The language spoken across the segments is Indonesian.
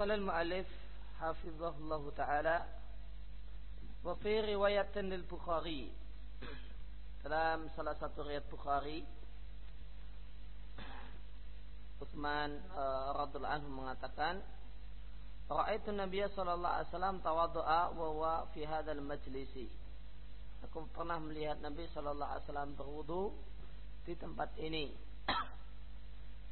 Qala al-mu'allif hafizahullahu ta'ala wa fi riwayatin al-Bukhari, dalam salah satu riwayat Bukhari, Utsman radhiyallahu anhu mengatakan, ra'aitu Nabiyya sallallahu alaihi wasallam tawaddu'a wa huwa fi hadzal majlisi. Aku pernah melihat Nabi sallallahu alaihi wasallam berwudu di tempat ini.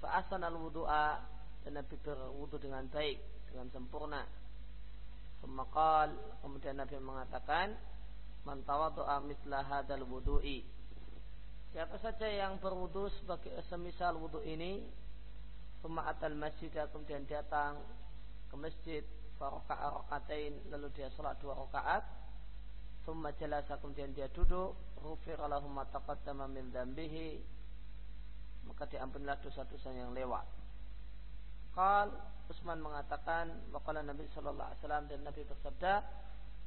Fa ahsana al-wudu'a, dan Nabi berwudu dengan baik, dengan sempurna. Kemudian Nabi mengatakan, man tawaddu'a mithla hadzal wudu'i, siapa saja yang berwudu sebagai semisal wudu ini, pema'atal masjid, kemudian datang ke masjid, faraka'a rakaatain, lalu dia salat 2 rakaat, thumma jalasa, kemudian dia duduk, ghufira lahu ma taqaddama min dzambihi, maka diampunilah dosa-dosa yang lewat. Qal, Utsman mengatakan, waqala Nabi sallallahu alaihi wasallam, dan Nabi bersabda,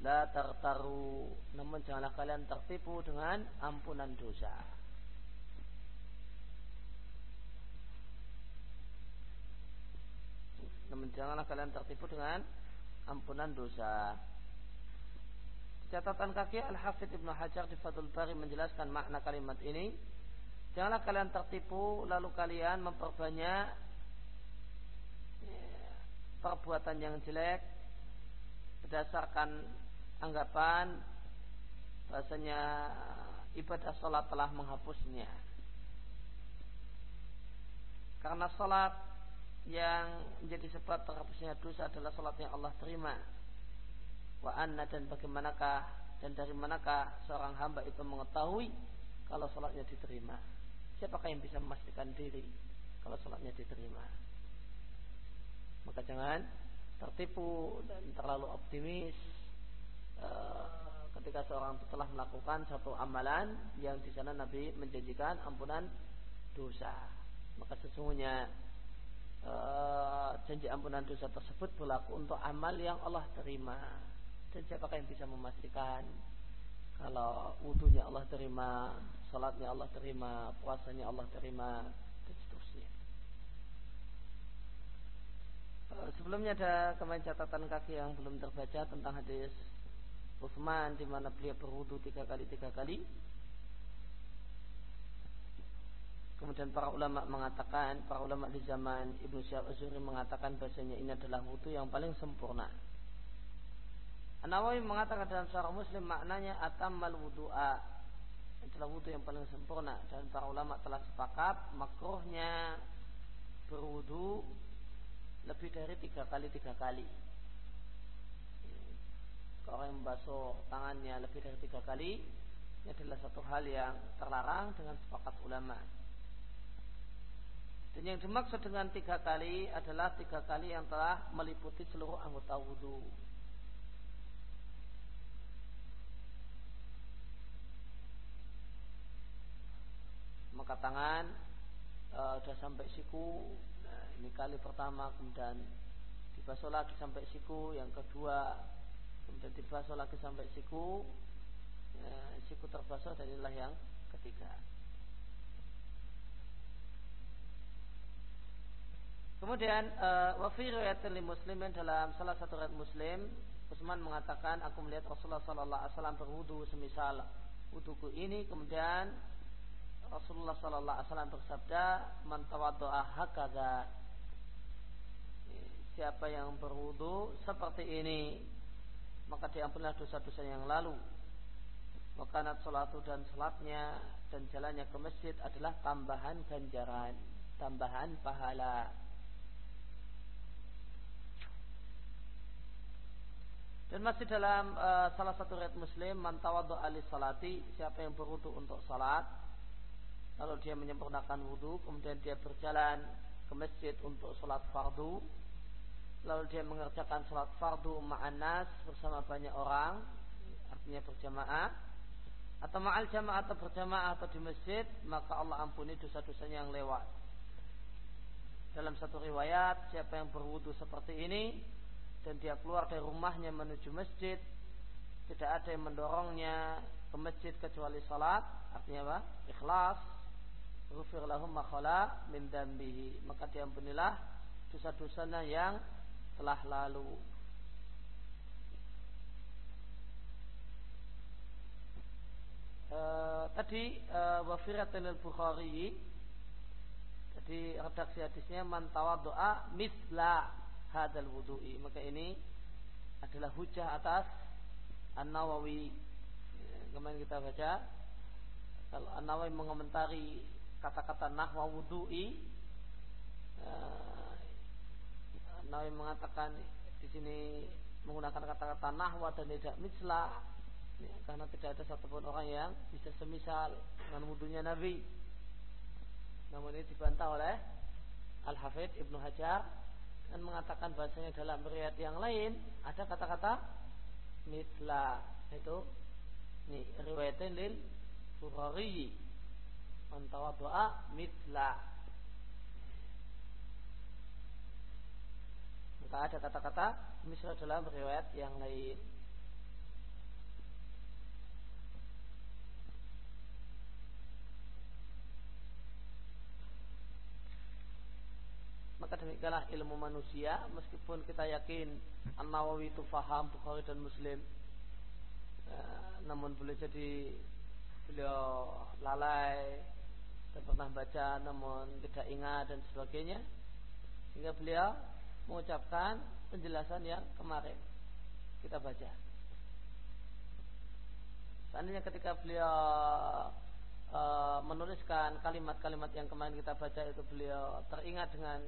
la tartaru, namun janganlah kalian tertipu dengan ampunan dosa. Namun janganlah kalian tertipu dengan ampunan dosa. Catatan kaki Al-Hafidh Ibnu Hajar di Fathul Bari menjelaskan makna kalimat ini. Janganlah kalian tertipu lalu kalian memperbanyak perbuatan yang jelek berdasarkan anggapan bahasanya ibadah sholat telah menghapusnya. Karena sholat yang menjadi sebab terhapusnya dosa adalah salat yang Allah terima. Wa anna, dan bagaimanakah, dan dari manakah seorang hamba itu mengetahui kalau salatnya diterima? Siapakah yang bisa memastikan diri kalau salatnya diterima? Maka jangan tertipu dan terlalu optimis ketika seorang itu telah melakukan satu amalan yang di sana Nabi menjanjikan ampunan dosa. Maka sesungguhnya janji ampunan dosa tersebut berlaku untuk amal yang Allah terima. Dan siapakah yang bisa memastikan kalau wudunya Allah terima, salatnya Allah terima, puasanya Allah terima, dan seterusnya. Sebelumnya ada kemarin catatan kaki yang belum terbaca tentang hadis Utsman di mana beliau berwudu 3 kali. Kemudian para ulama mengatakan, para ulama di zaman Ibn Shalih al-Subki mengatakan bahasanya ini adalah wudu yang paling sempurna. Anawawi mengatakan dalam Syarah Muslim maknanya atammal wudu'a, adalah wudu yang paling sempurna, dan para ulama telah sepakat makruhnya berwudu lebih dari 3 kali. Orang yang membasuh tangannya lebih dari 3 kali ini adalah satu hal yang terlarang dengan sepakat ulama. Dan yang dimaksud dengan 3 kali adalah 3 kali yang telah meliputi seluruh anggota wudu. Maka tangan sudah sampai siku, nah, ini kali pertama, kemudian dibasuh lagi sampai siku, yang kedua, kemudian dibasuh lagi sampai siku, siku terbasuh, dan inilah yang ketiga. Kemudian wa fi riwayatil Muslimin, dalam salah satu riwayat Muslim, Utsman mengatakan, aku melihat Rasulullah sallallahu alaihi wasallam berwudu semisal wuduku ini, kemudian Rasulullah sallallahu alaihi wasallam bersabda, man tawaddu'a hakadza, siapa yang berwudu seperti ini maka diampunilah dosa-dosa yang lalu. Wa kanat salatu, dan salatnya dan jalannya ke masjid adalah tambahan ganjaran, tambahan pahala. Dan masih dalam salah satu riwayat Muslim, man tawaddu'a li salati, siapa yang berwudu untuk salat lalu dia menyempurnakan wudu, kemudian dia berjalan ke masjid untuk salat fardu, lalu dia mengerjakan salat fardu ma'anas, bersama banyak orang, artinya berjamaah, atau ma'al jamaah, atau berjamaah, atau di masjid, maka Allah ampuni dosa-dosanya yang lewat. Dalam satu riwayat, siapa yang berwudu seperti ini dan dia keluar dari rumahnya menuju masjid, tidak ada yang mendorongnya ke masjid kecuali salat, artinya apa? Ikhlas. Ghufir lahum ma khala min dzambihi, maka diampunilah dosa-dosanya yang telah lalu. Tadi wafiratil Bukhari, jadi redaksi hadisnya man tawaddu'a misla hadal wudu'i, maka ini adalah hujah atas Anawawi. Kemarin kita baca kalau Anawawi mengomentari kata-kata nahwa wudu'i, Anawawi mengatakan di sini menggunakan kata-kata nahwa dan tidak misla karena tidak ada satupun orang yang bisa semisal dengan wudunya Nabi. Namun ini dibantah oleh Al-Hafidh Ibnu Hajar dan mengatakan bahasanya dalam riwayat yang lain ada kata-kata mithla, itu ini riwayatin lil Bukhari man tawaddu'a mithla, maka ada kata-kata misal dalam riwayat yang lain. Maka demikianlah ilmu manusia, meskipun kita yakin An-Nawawi itu faham Bukhari dan Muslim, namun boleh jadi beliau lalai dan pernah baca namun tidak ingat dan sebagainya, sehingga beliau mengucapkan penjelasan yang kemarin kita baca. Seandainya ketika beliau menuliskan kalimat-kalimat yang kemarin kita baca itu beliau teringat dengan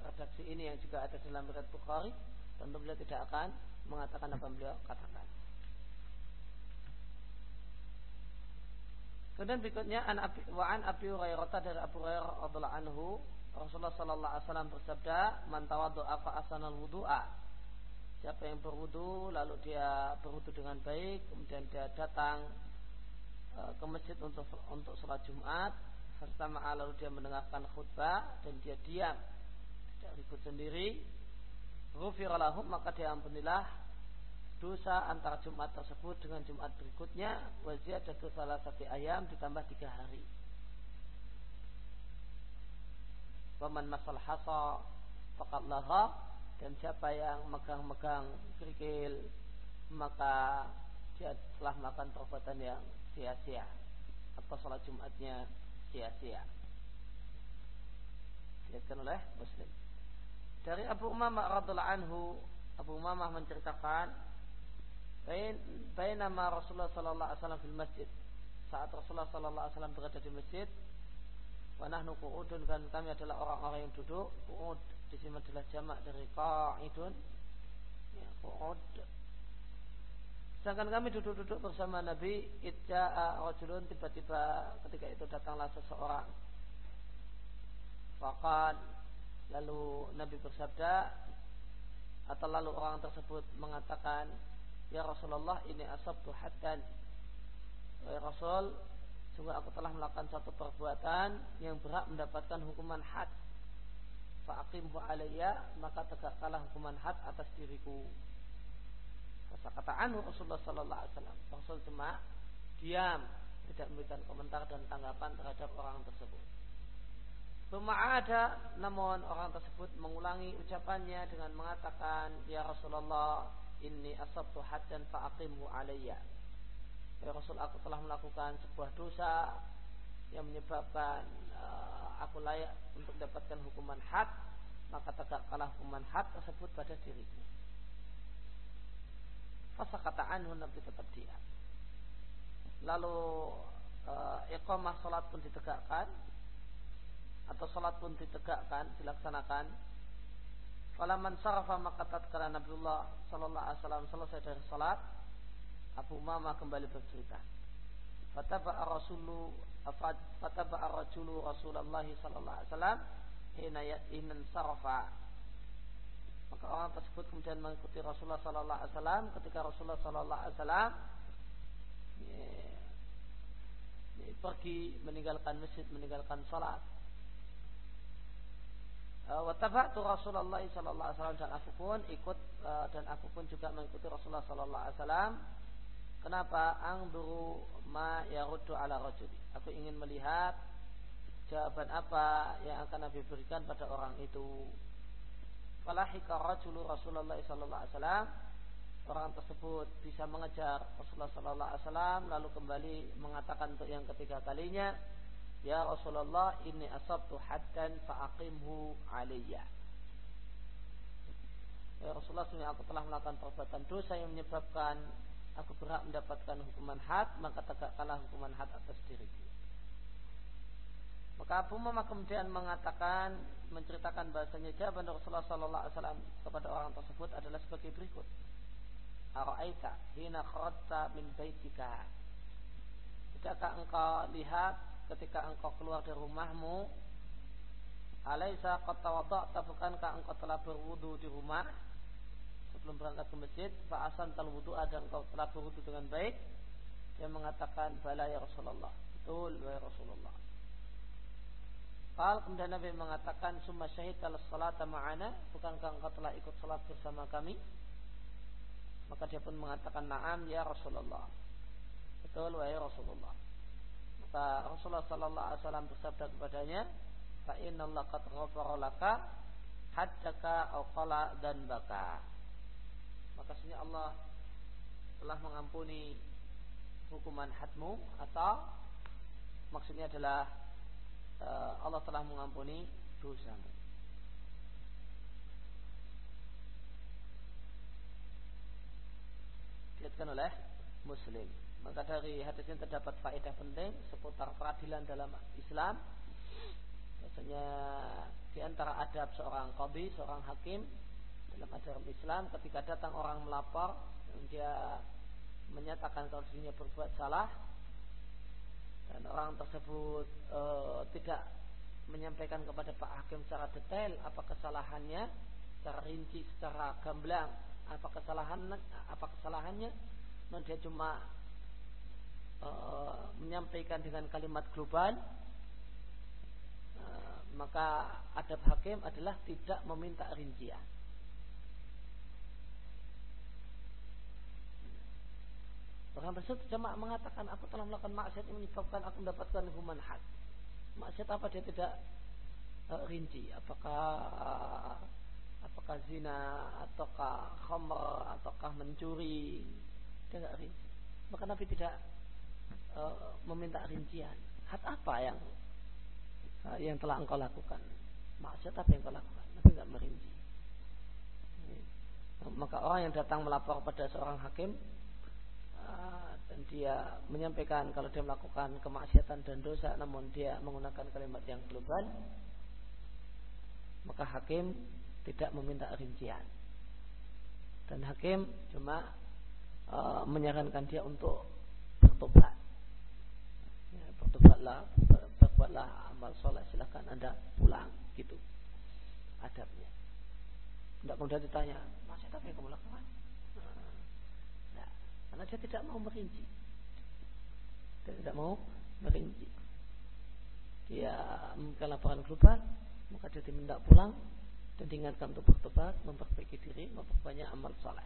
redaksi ini yang juga ada dalam riwayat Bukhari, tentu beliau tidak akan mengatakan apa beliau katakan. Kemudian berikutnya an Abi Hurairah, dari Abu Hurairah radhiyallahu anhu, Rasulullah sallallahu alaihi wasallam bersabda, "Man tawaddu'a fa ahsanal wudu'a." Siapa yang berwudu lalu dia berwudu dengan baik, kemudian dia datang ke masjid untuk sholat Jumat, bersama lalu dia mendengarkan khutbah dan dia diam, tidak ikut sendiri, ghufira lahum, maka diampunilah dosa antara Jumat tersebut dengan Jumat berikutnya, wa ziyadatu salasati ayam, ditambah 3 hari. Wa man masal hasa faqad laha, dan siapa yang megang-megang kerikil maka dia telah melakukan perbuatan yang sia-sia atau sholat Jumatnya sia-sia. Dilihatkan oleh Muslim. Dari Abu Umamah radhiallahu anhu, Abu Umamah menceritakan, bainama Rasulullah sallallahu alaihi wasallam fil masjid, saat Rasulullah sallallahu alaihi wasallam berada di masjid, wa nahnu qu'udun, dan kami adalah orang-orang yang duduk. Qu'ud di sini adalah jamak dari qa'idun, ya, qu'ud. Sedangkan kami duduk-duduk bersama Nabi, idja'a rajulun, tiba-tiba ketika itu datanglah seseorang. Faqad, lalu Nabi bersabda, atau lalu orang tersebut mengatakan, "Ya Rasulullah, ini asabtu haddan." Wahai Rasul, sungguh aku telah melakukan satu perbuatan yang berhak mendapatkan hukuman had. Fa'aqimhu alayya, maka tegakkanlah hukuman had atas diriku. Kata anhu Rasulullah sallallahu alaihi wasallam, Rasul cuma diam, tidak memberikan komentar dan tanggapan terhadap orang tersebut. Suma'ada, namun orang tersebut mengulangi ucapannya dengan mengatakan, "Ya Rasulullah, inni asabtu haddan fa'aqimhu alayya." Ya Rasul, aku telah melakukan sebuah dosa yang menyebabkan aku layak untuk mendapatkan hukuman had, maka tegakkanlah hukuman had tersebut pada diriku. Masa kata anhu, Nabi tetap diam. Lalu iqamah sholat pun ditegakkan, atau sholat pun ditegakkan, dilaksanakan. Falaman sarafa, maka tatkala Nabiullah sallallahu alaihi wasallam selesai dari sholat, Abu Umamah kembali bercerita, fataba'a rajulu Rasulullah sallallahu alaihi wasallam hina ya'in sarafa. Maka orang tersebut kemudian mengikuti Rasulullah sallallahu alaihi wasallam ketika Rasulullah sallallahu alaihi wasallam pergi meninggalkan masjid, meninggalkan salat. Wa taba'tu Rasulullah sallallahu alaihi wasallam, dan aku pun ikut dan aku pun juga mengikuti Rasulullah sallallahu alaihi wasallam. Kenapa? Anzuru ma yaruddu ala rajuli. Aku ingin melihat jawaban apa yang akan Nabi berikan pada orang itu. falahika rajulu Rasulullah sallallahu alaihi wasallam, orang tersebut bisa mengejar Rasulullah sallallahu alaihi wasallam lalu kembali mengatakan untuk yang ketiga kalinya, ya Rasulullah inni asabtu haddan fa'aqimhu alayya. Ya Rasulullah, sesungguhnya aku telah melakukan perbuatan dosa yang menyebabkan aku berhak mendapatkan hukuman had, maka tegakkanlah hukuman had atas diriku. Maka Abu Umamah kemudian mengatakan, menceritakan bahasanya jawaban Rasulullah sallallahu alaihi wasallam kepada orang tersebut adalah sebagai berikut. Ara'aita hina kharajta min baitika. Tidakkah engkau lihat ketika engkau keluar dari rumahmu, alaisa qad tawadda'ta, bukankah engkau telah berwudu di rumah sebelum berangkat ke masjid, fa asantal wudu'a, dan engkau telah berwudu dengan baik? Dia mengatakan, bala ya Rasulullah, betul ya Rasulullah. Qal, kemudian Nabi mengatakan, summa syahidta as-salata ma'ana, bukankah engkau telah ikut salat bersama kami? Maka dia pun mengatakan, na'am ya Rasulullah, betul ya Rasulullah. Maka Rasulullah sallallahu alaihi wasallam bersabda kepadanya, fa innallaha qad ghafara laka hajjaka aw qala dhanbaka. Maka sesungguhnya Allah telah mengampuni hukuman hadmu, atau maksudnya adalah Allah telah mengampuni dosamu. Diriwayatkan oleh Muslim. Maka dari hadis ini terdapat faedah penting seputar peradilan dalam Islam. Biasanya di antara adab seorang qadhi, seorang hakim dalam ajaran Islam, ketika datang orang melapor dan dia menyatakan kalau dirinya berbuat salah dan orang tersebut tidak menyampaikan kepada Pak Hakim secara detail apa kesalahannya, secara rinci, secara gamblang apa kesalahannya, dan dia cuma menyampaikan dengan kalimat global, maka adab hakim adalah tidak meminta rincian. Orang tersebut cuma mengatakan aku telah melakukan maksiat yang menyebabkan aku mendapatkan hukuman had. Maksiat apa? Dia tidak rinci. Apakah zina, ataukah khamr, ataukah mencuri? Dia tidak rinci. Maka Nabi tidak meminta rincian. Had apa yang telah engkau lakukan? Maksiat apa yang engkau lakukan? Nabi tidak merinci. Maka orang yang datang melapor pada seorang hakim dan dia menyampaikan kalau dia melakukan kemaksiatan dan dosa, namun dia menggunakan kalimat yang global, maka hakim tidak meminta rincian, dan hakim cuma menyarankan dia untuk bertobat. Ya, bertobatlah amal soleh, silahkan Anda pulang, gitu adabnya. Tidak mudah ditanya masih apa yang kamu lakukan, karena dia tidak mau merinci. Dia melakukan laporan global, maka dia diminta pulang dan diingatkan untuk bertobat, memperbaiki diri, memperbanyak amal saleh.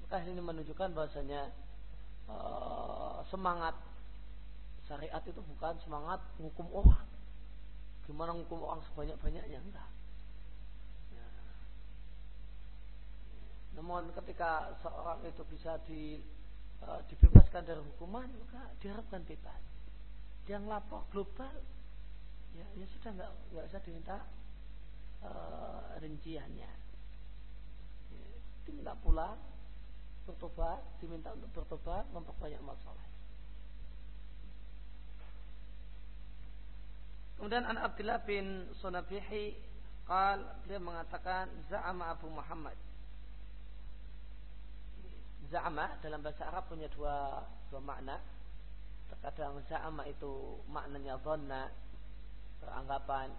Maka ini menunjukkan bahasanya semangat syariat itu bukan semangat menghukum orang. Gimana menghukum orang sebanyak-banyaknya, enggak. Namun ketika seorang itu bisa dibebaskan dari hukuman, maka diharapkan bebas. Dia ngelapor global, ya sudah nggak usah diminta rinciannya. Ya, diminta pulang, bertobat, diminta untuk bertobat, memperbanyak amal saleh. Kemudian An Abdullah bin Sunabihi qal, beliau mengatakan za'ama Abu Muhammad. Za'ama dalam bahasa Arab punya dua makna. Terkadang za'ama itu maknanya dhanna, beranggapan.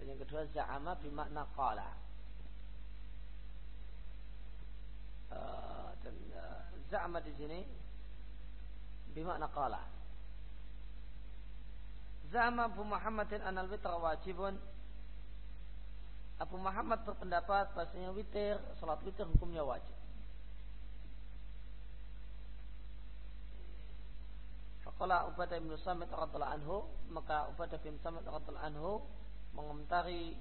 Dan yang kedua za'ama bermakna qala. Dan za'ama di sini bermakna qala. Za'ama Abu Muhammadin anal witr wajibun. Abu Muhammad berpendapat bahasanya witir, salat witir hukumnya wajib. Qala Ubadah bin Samit radhiyallahu anhu, maka Ubadah bin Samit radhiyallahu anhu mengomentari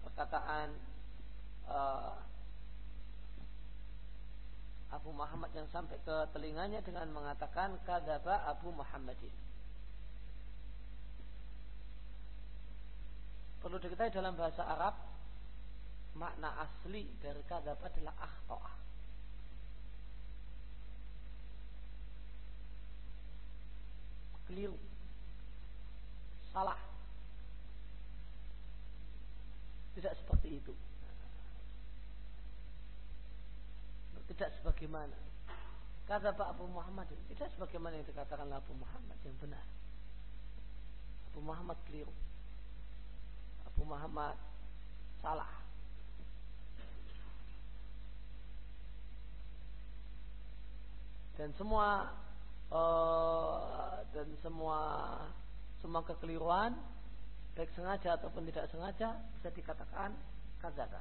perkataan Abu Muhammad yang sampai ke telinganya dengan mengatakan kadzaba Abu Muhammadin. Perlu diketahui dalam bahasa Arab makna asli dari kadzaba adalah akhta'a. Keliru, salah, tidak seperti itu, tidak sebagaimana kata Pak Abu Muhammad, tidak sebagaimana yang dikatakan Abu Muhammad yang benar. Abu Muhammad keliru, Abu Muhammad salah. Dan semua kekeliruan baik sengaja ataupun tidak sengaja bisa dikatakan kadzaba,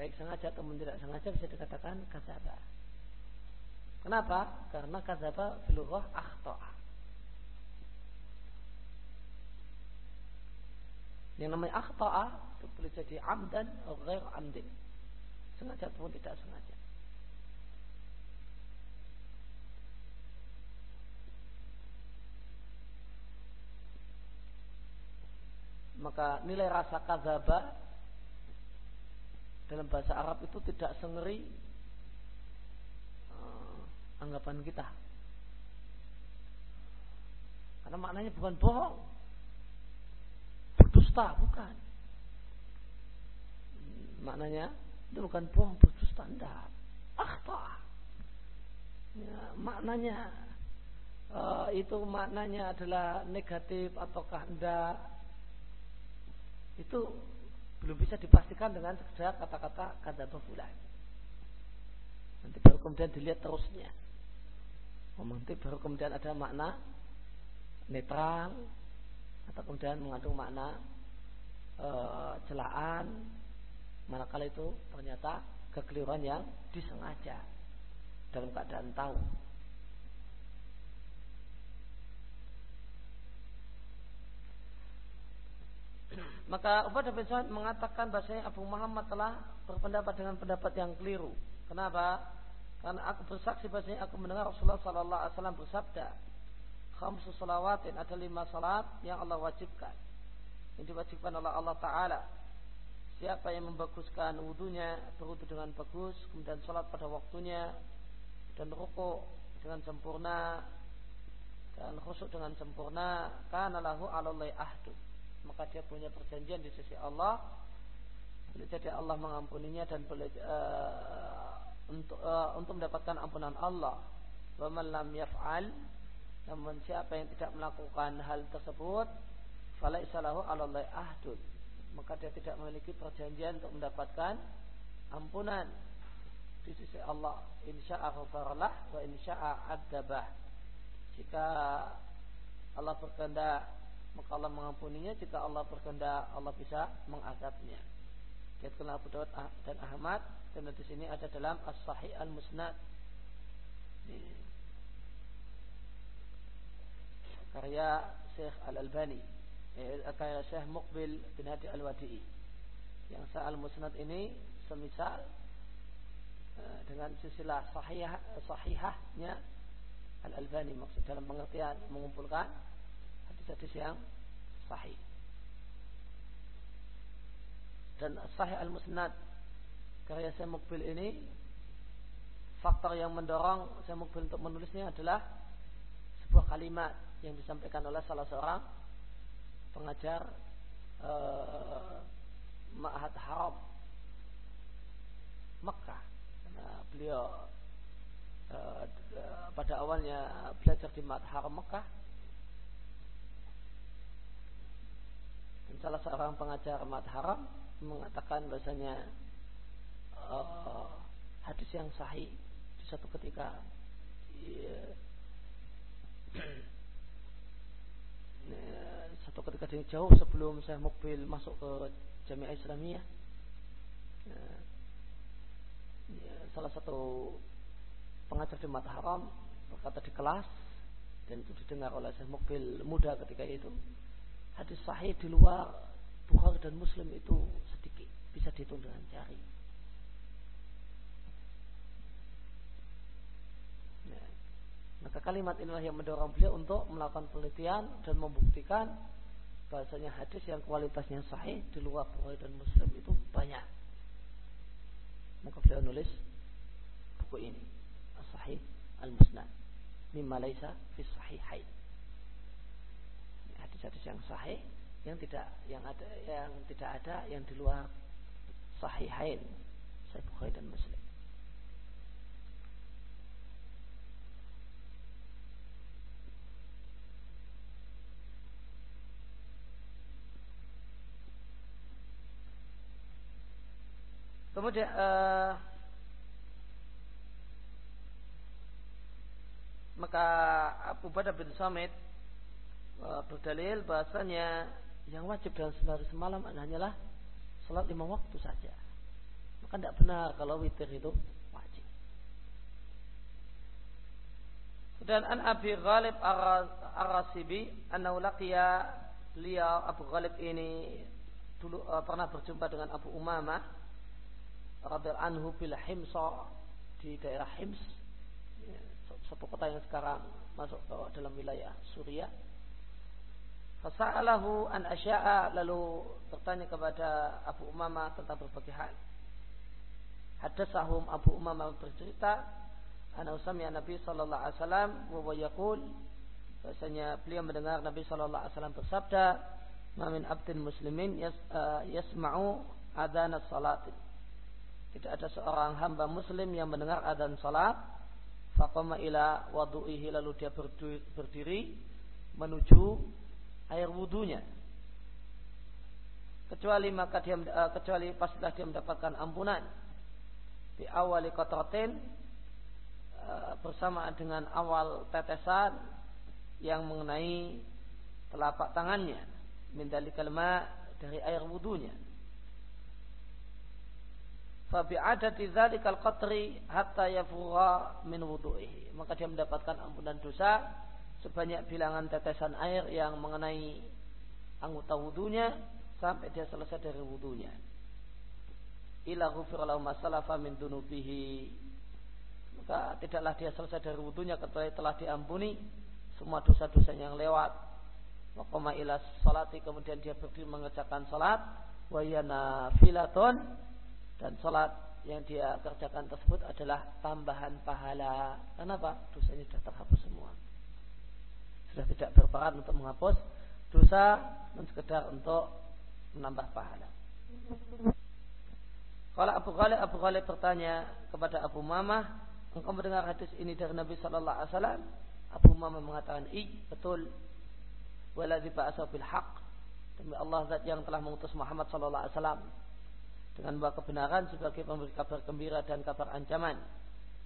baik sengaja ataupun tidak sengaja bisa dikatakan kadzaba. Kenapa? Karena kadzaba fil lughah akhta'a. Yang namanya akhta'a itu boleh jadi amdan atau ghair amdin, sengaja ataupun tidak sengaja. Maka nilai rasa kadzaba dalam bahasa Arab itu tidak sengeri anggapan kita, karena maknanya bukan bohong, berdusta, bukan. Maknanya itu bukan bohong, berdusta, tidak. Akhta ya, maknanya itu maknanya adalah negatif ataukah tidak, itu belum bisa dipastikan dengan sekedar kata-kata kadzaba fulan. Nanti baru kemudian dilihat terusnya. Nanti baru kemudian ada makna netral atau kemudian mengandung makna celaan, manakala itu ternyata kekeliruan yang disengaja dalam keadaan tahu. Maka Ubadah bin Samit mengatakan bahasanya Abu Muhammad telah berpendapat dengan pendapat yang keliru. Kenapa? Karena aku bersaksi bahasanya aku mendengar Rasulullah sallallahu alaihi wasallam bersabda, "Khamsu shalawatin," ada 5 salat yang Allah wajibkan, yang diwajibkan oleh Allah Ta'ala. Siapa yang membaguskan wudunya, berwudu dengan bagus, kemudian salat pada waktunya, dan rukuk dengan sempurna, dan khusyuk dengan sempurna, kana lahu 'alallahi ahdu, maka dia punya perjanjian di sisi Allah, boleh jadi Allah mengampuninya dan boleh untuk mendapatkan ampunan Allah. Wa man lam yaf'al, namun siapa yang tidak melakukan hal tersebut, falaisa lahu 'alallahi ahdun, maka dia tidak memiliki perjanjian untuk mendapatkan ampunan di sisi Allah. Insya'a ghafarlah wa insya'a adzabah, jika Allah berkehendak maka Allah mengampuninya, jika Allah berkehendak Allah bisa mengazabnya. Dikatakan Abu Daud dan Ahmad, dan di sini ada dalam As-Sahih Al-Musnad, karya Sheikh Al-Albani, karya Syekh Muqbil bin Hadi al-Wadi'i. Yang Sahih Al-Musnad ini semisal dengan silsilah sahihahnya Al-Albani, maksud dalam pengertian mengumpulkan hadis yang sahih. Dan Sahih Al-Musnad karya Syekh Muqbil ini, faktor yang mendorong Syekh Muqbil untuk menulisnya adalah sebuah kalimat yang disampaikan oleh salah seorang pengajar Ma'had Haram Makkah. Nah, beliau pada awalnya belajar di Ma'had Haram Makkah. Salah seorang pengajar Ma'had Haram mengatakan bahasanya hadis yang sahih di satu ketika ini jauh sebelum Syekh Muqbil masuk ke Jami'ah Islamiyah, salah satu pengajar di Ma'had Haram berkata di kelas, dan itu didengar oleh Syekh Muqbil muda ketika itu, hadis sahih di luar Bukhari dan Muslim itu sedikit, bisa dihitung dengan jari. Nah, maka kalimat inilah yang mendorong beliau untuk melakukan penelitian dan membuktikan bahasanya hadis yang kualitasnya sahih di luar Bukhari dan Muslim itu banyak. Maka beliau nulis buku ini, As-Sahih Al-Musnad mimma laisa fi sahihain. Hadis-hadis yang sahih yang tidak ada yang di luar sahihain, Sahih Bukhari dan Muslim. Kemudian maka Abu Ubadah bin Samit berdalil bahasanya yang wajib dalam sehari semalam hanyalah salat 5 waktu saja. Maka tidak benar kalau witir itu wajib. Dan an Abi Ghalib Ar-Rasibi annahu laqiya liya Abu Ghalib ini dulu pernah berjumpa dengan Abu Umamah radhiyallahu anhu bil Hims, di daerah Hims, satu kota yang sekarang masuk ke dalam wilayah Suria. Fasa'alahu an asya'a, lalu bertanya kepada Abu Umamah tentang berbagai hal. Haddasahum, Abu Umamah bercerita, ana usami'a Nabi sallallahu alaihi wasallam wa huwa yaqul, bahasanya beliau mendengar Nabi sallallahu alaihi wasallam bersabda, "Ma min 'abdin muslimin yasma'u adzan as-salat." Tidak ada seorang hamba muslim yang mendengar adzan salat, faqama ila wudu'ihi, lalu dia berdiri menuju air wudunya, kecuali pastilah dia mendapatkan ampunan di awal qatratin, bersama dengan awal tetesan yang mengenai telapak tangannya, min dalikal ma, dari air wudunya. Fabi adati dzalikal qatri hatta yafugha min wudu'ihi, maka dia mendapatkan ampunan dosa sebanyak bilangan tetesan air yang mengenai anggota wudunya sampai dia selesai dari wudunya. Ila ghufira lahu ma salafa min dunubihi, maka tidaklah dia selesai dari wudunya kecuali telah diampuni semua dosa-dosa yang lewat. Wa qama ila salati, kemudian dia berdiri mengerjakan salat, wa yana filatun, dan salat yang dia kerjakan tersebut adalah tambahan pahala. Kenapa? Dosanya sudah terhapus semua. Sudah tidak berperan untuk menghapus dosa, dan sekedar untuk menambah pahala. Kalau Abu Ghalib bertanya kepada Abu Umamah, engkau mendengar hadis ini dari Nabi Sallallahu Alaihi Wasallam? Abu Umamah mengatakan, betul. Waladhi ba'asa bil haq, demi Allah zat yang telah mengutus Muhammad Sallallahu Alaihi Wasallam dengan bawa kebenaran sebagai pemberi kabar gembira dan kabar ancaman.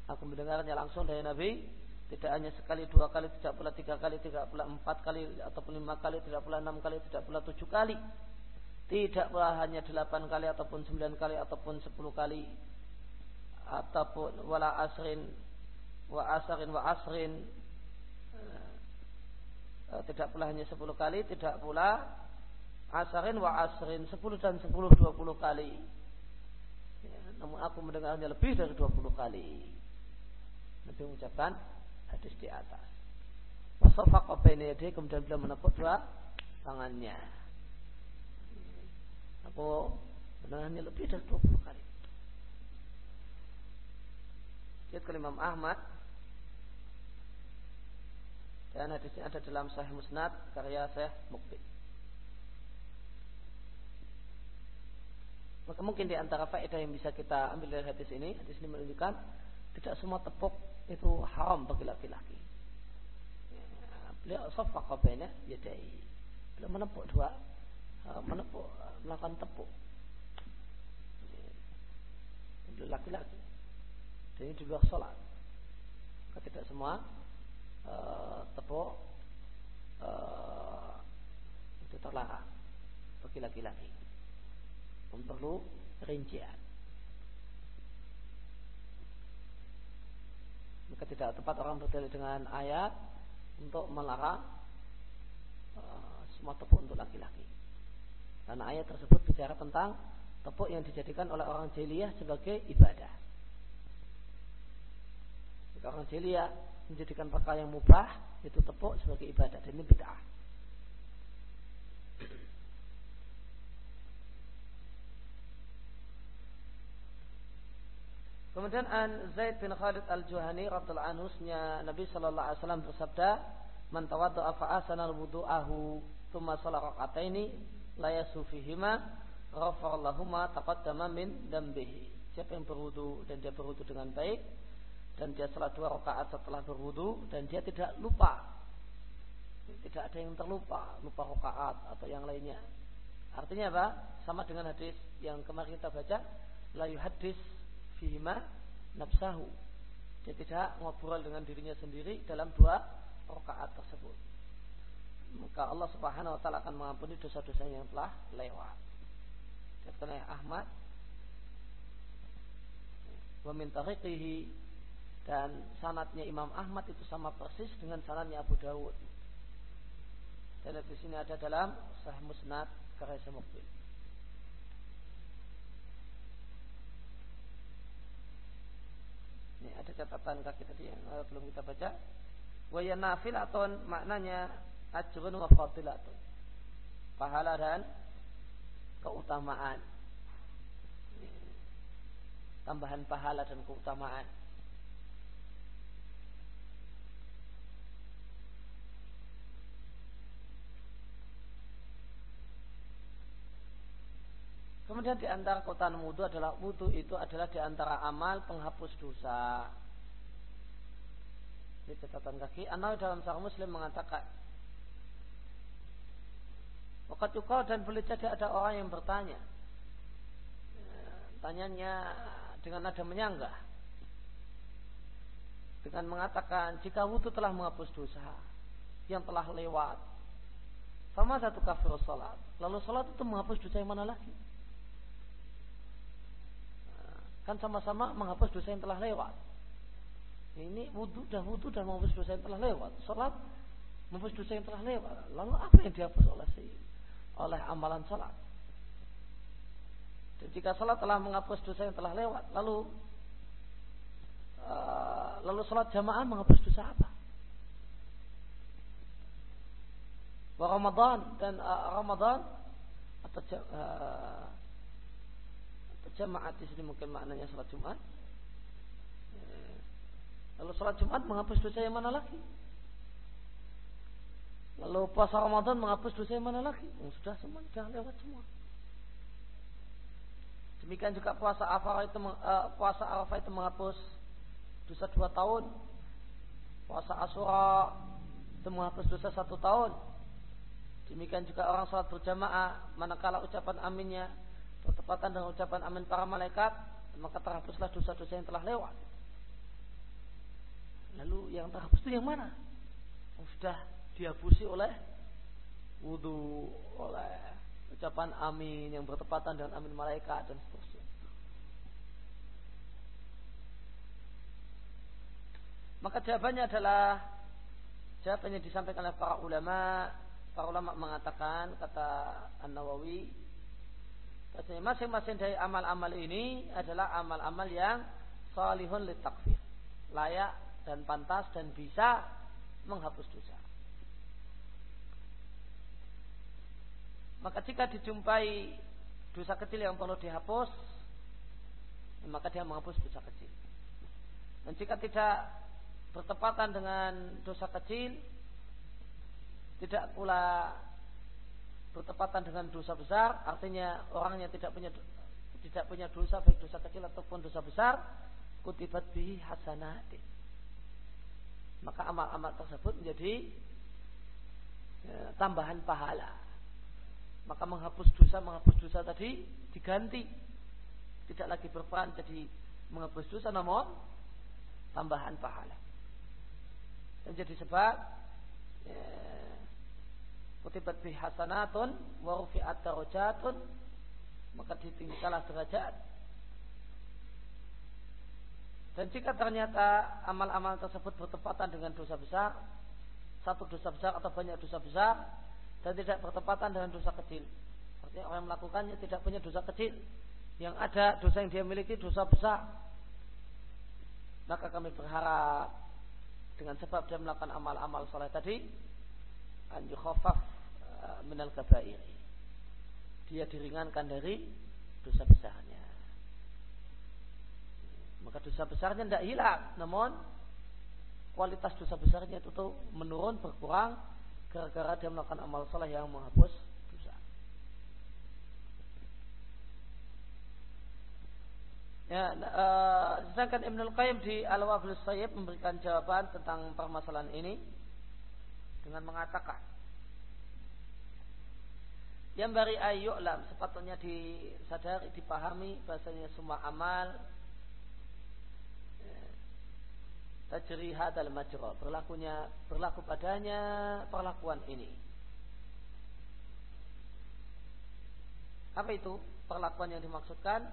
Aku mendengarnya langsung dari Nabi, tidak hanya sekali, dua kali, tidak pula tiga kali, tidak pula empat kali, ataupun lima kali, tidak pula enam kali, tidak pula tujuh kali, tidak pula hanya 8 kali, ataupun 9 kali, ataupun 10 kali, ataupun wala asrin wa asrin, tidak pula hanya 10 kali, tidak pula asarin wa asrin, 10 dan 10, 20 kali. Ya, namun aku mendengarnya lebih dari 20 kali. Nabi mengucapkan hadis di atas. Wasofaqa baina yadayhi, kemudian beliau menepuk dua tangannya. Aku mendengarnya lebih dari 20 kali. Lihat ke Imam Ahmad. Dan hadisnya ada dalam Sahih Musnad karya Syekh Muqbil. Maka mungkin di antara faedah yang bisa kita ambil dari hadis ini menunjukkan tidak semua tepuk itu haram bagi laki-laki. Beliau safaqqa baina yadayhi, beliau melakukan tepuk. Beliau laki-laki, dan ini di luar sholat. Maka tidak semua tepuk itu terlarang bagi laki-laki. Perlu rincian. Maka tidak tepat orang berdalil dengan ayat untuk melarang semua tepuk untuk laki-laki. Karena ayat tersebut bicara tentang tepuk yang dijadikan oleh orang jahiliyah sebagai ibadah. Jika orang jahiliyah menjadikan perkara yang mubah, itu tepuk sebagai ibadah, dan ini bid'ah. Kemudian Zaid bin Khalid al-Juhani radhiyallahu anhu, Nabi sallallahu alaihi wasallam bersabda, "Man tawaddaa fa ahsana wudu'ahu, tsumma shalla raka'ataini la yasufihima, ghafara lahu ma taqaddama min dambihi." Siapa yang berwudu dan dia berwudu dengan baik dan dia salat dua rakaat setelah berwudu dan dia tidak lupa. Tidak ada yang terlupa, lupa rakaat atau yang lainnya. Artinya apa? Sama dengan hadis yang kemarin kita baca, la yuhaddis fihima nafsahu, dia tidak ngobrol dengan dirinya sendiri dalam dua rakaat tersebut, maka Allah subhanahu wa ta'ala akan mengampuni dosa-dosanya yang telah lewat. Dikatakan oleh Ahmad, wa min tariqihi, dan sanadnya Imam Ahmad itu sama persis dengan sanadnya Abu Daud, dan di sini ada dalam Sahih Musnad karya Syekh Muqbil. Ini ada catatan kaki tadi yang belum kita baca. Wa yanafilatun, maknanya ajrun wa fadilatun, pahala dan keutamaan. Tambahan pahala dan keutamaan. Kemudian di antara keutamaan wudu adalah wudu itu adalah di antara amal penghapus dosa. Di catatan kaki, Anawawi dalam Sahih Muslim mengatakan, waqad yuqal, dan boleh jadi ada orang yang bertanya, tanyanya dengan nada menyanggah, dengan mengatakan, jika wudu telah menghapus dosa yang telah lewat, sama satu kafir salat, lalu salat itu menghapus dosa yang mana lagi? Kan sama-sama menghapus dosa yang telah lewat. Ini wudu dan menghapus dosa yang telah lewat. Salat menghapus dosa yang telah lewat. Lalu apa yang dihapus oleh amalan salat? Dan jika salat telah menghapus dosa yang telah lewat, lalu salat jamaah menghapus dosa apa? Wa Ramadan, dan Ramadan atau jamaah di sini mungkin maknanya salat Jumat. Lalu salat Jumat menghapus dosa yang mana lagi? Lalu puasa Ramadan menghapus dosa yang mana lagi? Sudah semua, sudah lewat semua. Demikian juga puasa Arafah itu menghapus dosa 2 tahun. Puasa Asyura itu menghapus dosa 1 tahun. Demikian juga orang salat berjamaah, manakala ucapan aminnya bertepatan dengan ucapan amin para malaikat, maka terhapuslah dosa-dosa yang telah lewat. Lalu yang terhapus itu yang mana? Sudah dihapusi oleh wudu, oleh ucapan amin yang bertepatan dengan amin malaikat, dan seterusnya. Maka jawabannya adalah jawabannya disampaikan oleh para ulama. Para ulama mengatakan, kata An-Nawawi, masing-masing dari amal-amal ini adalah amal-amal yang salihun litakfir, layak dan pantas dan bisa menghapus dosa. Maka jika dijumpai dosa kecil yang perlu dihapus, maka dia menghapus dosa kecil. Dan jika tidak bertepatan dengan dosa kecil, tidak pula bertepatan dengan dosa besar, artinya orangnya tidak punya dosa, baik dosa kecil ataupun dosa besar, kutibat bihi hasanati, maka amal-amal tersebut menjadi tambahan pahala. Maka menghapus dosa tadi diganti, tidak lagi berperan jadi menghapus dosa, namun tambahan pahala. Dan jadi sebab kutibat bi hasanatun wa rufi'at darajatun, maka ditinggikanlah derajat Dan jika ternyata amal-amal tersebut bertepatan dengan dosa besar, satu dosa besar atau banyak dosa besar, dan tidak bertepatan dengan dosa kecil, artinya orang yang melakukannya tidak punya dosa kecil, yang ada dosa yang dia miliki dosa besar, maka kami berharap dengan sebab dia melakukan amal-amal soleh tadi, an yukhaffaf minal kabair, dia diringankan dari dosa besarnya. Maka dosa besarnya tidak hilang, namun kualitas dosa besarnya itu tuh menurun, berkurang, gara-gara dia melakukan amal saleh yang menghapus dosa. Ya, sedangkan Ibnul Qayyim di Al-Wafil memberikan jawaban tentang permasalahan ini dengan mengatakan, yang bari ayyu'lam, sepatutnya disadari, dipahami bahasanya semua amal tajri hadal majra, berlaku padanya perlakuan ini. Apa itu perlakuan yang dimaksudkan?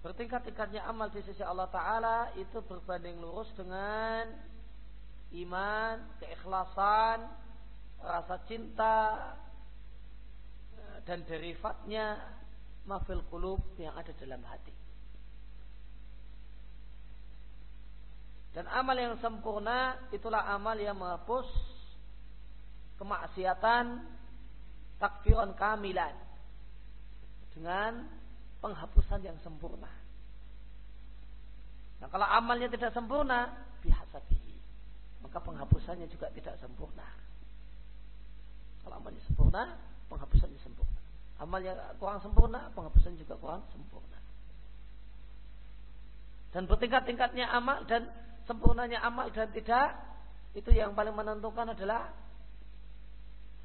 Bertingkat-tingkatnya amal di sisi Allah Ta'ala itu berbanding lurus dengan iman, keikhlasan, rasa cinta, dan derivatnya, mafil qulub, yang ada dalam hati. Dan amal yang sempurna itulah amal yang menghapus kemaksiatan takfiran kamilan, dengan penghapusan yang sempurna. Nah, kalau amalnya tidak sempurna, bihasabihi, maka penghapusannya juga tidak sempurna. Kalau amalnya sempurna, penghapusannya sempurna. Amal yang kurang sempurna, penghapusannya juga kurang sempurna. Dan bertingkat-tingkatnya amal dan sempurnanya amal dan tidak, itu yang paling menentukan adalah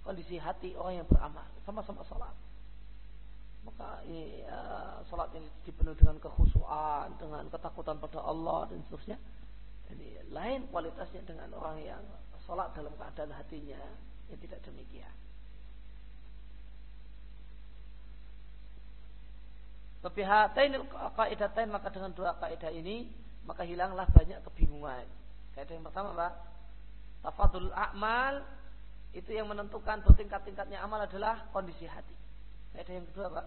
kondisi hati orang yang beramal. Sama-sama sholat, maka sholat ini dipenuhi dengan kekhusyuan, dengan ketakutan pada Allah dan seterusnya. Jadi lain kualitasnya dengan orang yang sholat dalam keadaan hatinya yang tidak demikian. Bihatainil qaidatain, maka dengan dua kaidah ini maka hilanglah banyak kebingungan. Kaidah yang pertama, Pak, tafadhulul a'mal, itu yang menentukan bertingkat-tingkatnya amal adalah kondisi hati. Kaidah yang kedua, Pak,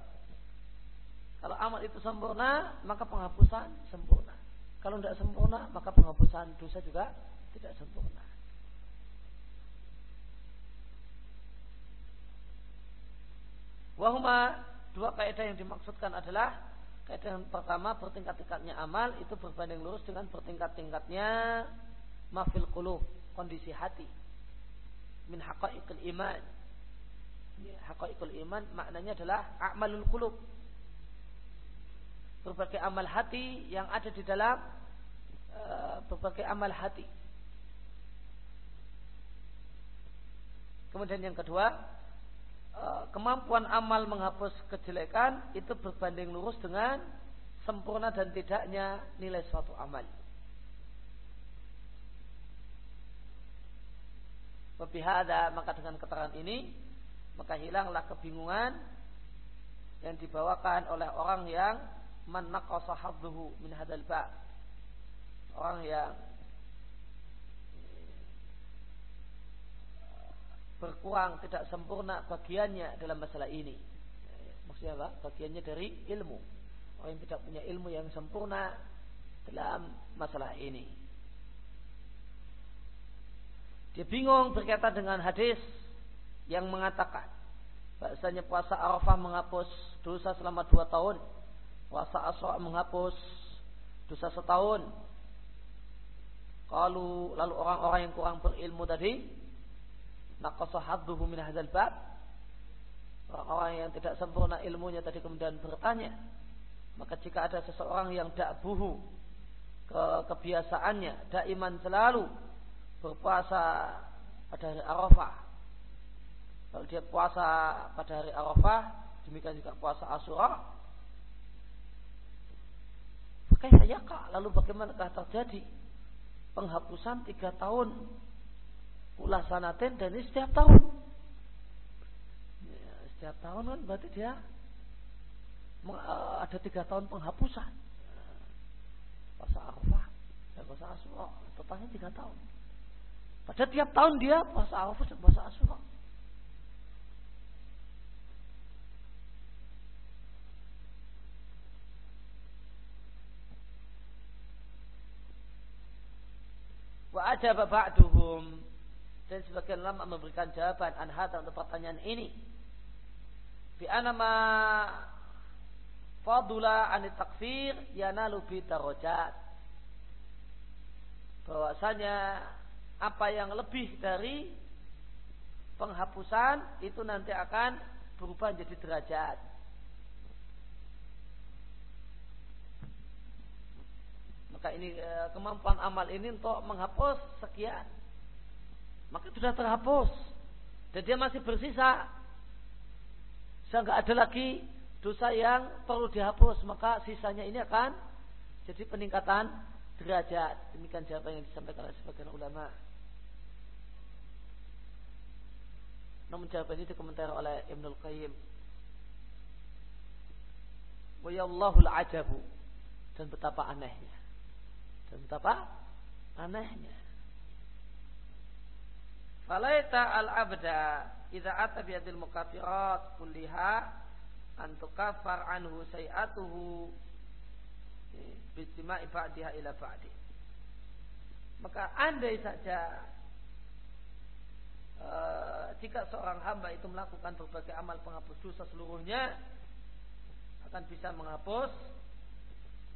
kalau amal itu sempurna maka penghapusan sempurna. Kalau tidak sempurna maka penghapusan dosa juga tidak sempurna. Wahuma, dua kaidah yang dimaksudkan adalah kaidah yang pertama, bertingkat-tingkatnya amal itu berbanding lurus dengan bertingkat-tingkatnya mafil qulub, kondisi hati, min haqaiqil iman. Haqaiqil iman maknanya adalah a'malul qulub, berbagai amal hati yang ada di dalam berbagai amal hati. Kemudian yang kedua, kemampuan amal menghapus kejelekan itu berbanding lurus dengan sempurna dan tidaknya nilai suatu amal. Bihadza, maka dengan keterangan ini maka hilanglah kebingungan yang dibawakan oleh orang yang man naqasa hadzuhu min hadzal ba', orang yang berkurang, tidak sempurna bagiannya dalam masalah ini. Maksudnya apa? Bagiannya dari ilmu. Orang yang tidak punya ilmu yang sempurna dalam masalah ini, dia bingung berkaitan dengan hadis yang mengatakan bahasanya puasa Arafah menghapus dosa selama 2 tahun, puasa Asra menghapus dosa setahun. Lalu orang-orang yang kurang berilmu tadi, naqasa hadduhu min hadzal bab, orang yang tidak sempurna ilmunya tadi kemudian bertanya, maka jika ada seseorang yang da'buhu, kebiasaannya daiman selalu berpuasa pada hari Arafah, kalau dia puasa pada hari Arafah demikian juga puasa Asyura, fakaifa yaqa, lalu bagaimanakah terjadi penghapusan 3 tahun ulasanaten, dan ini setiap tahun. Ya, setiap tahun kan berarti dia ada 3 tahun penghapusan. Puasa Arafah Dan puasa Asyura totalnya 3 tahun. Pada tiap tahun dia puasa Arafah dan puasa Asyura. Wa ajaba ba'duhum, dan sebagian ulama memberikan jawaban anhata untuk pertanyaan ini. Bi anama fadula anit takfir yanalu bi darajat. Bahwasanya apa yang lebih dari penghapusan itu nanti akan berubah menjadi derajat. Maka ini kemampuan amal ini untuk menghapus sekian, maka sudah terhapus dan dia masih bersisa. Sehingga ada lagi dosa yang perlu dihapus, maka sisanya ini akan jadi peningkatan derajat. Demikian jawaban yang disampaikan oleh sebagian ulama. Namun jawaban ini dikomentari oleh Ibnul Qayyim. Wa yallahul ajabu, dan betapa anehnya. Dan betapa anehnya. Falaita al-abda idza ata biadil mukafirat kulliha antukafar anhu sayatuhu bistima'i ba'diha ila ba'di. Maka andai saja jika seorang hamba itu melakukan berbagai amal penghapus dosa seluruhnya, akan bisa menghapus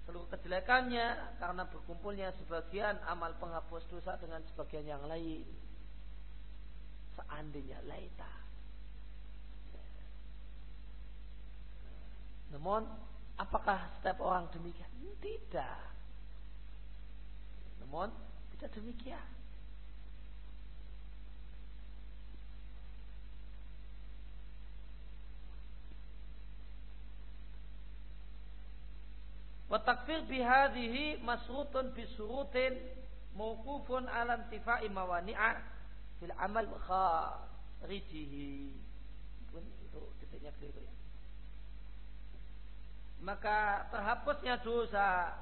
seluruh kejelekannya karena berkumpulnya sebagian amal penghapus dosa dengan sebagian yang lain. Seandainya laita, namun apakah setiap orang demikian? Tidak. Namun tidak demikian. Wa takfir bihadhihi masrutun bisurutin mauqufun ala intifa'i mawani'ah fil amal kharijihi. Itu titiknya keliru ya. Maka terhapusnya dosa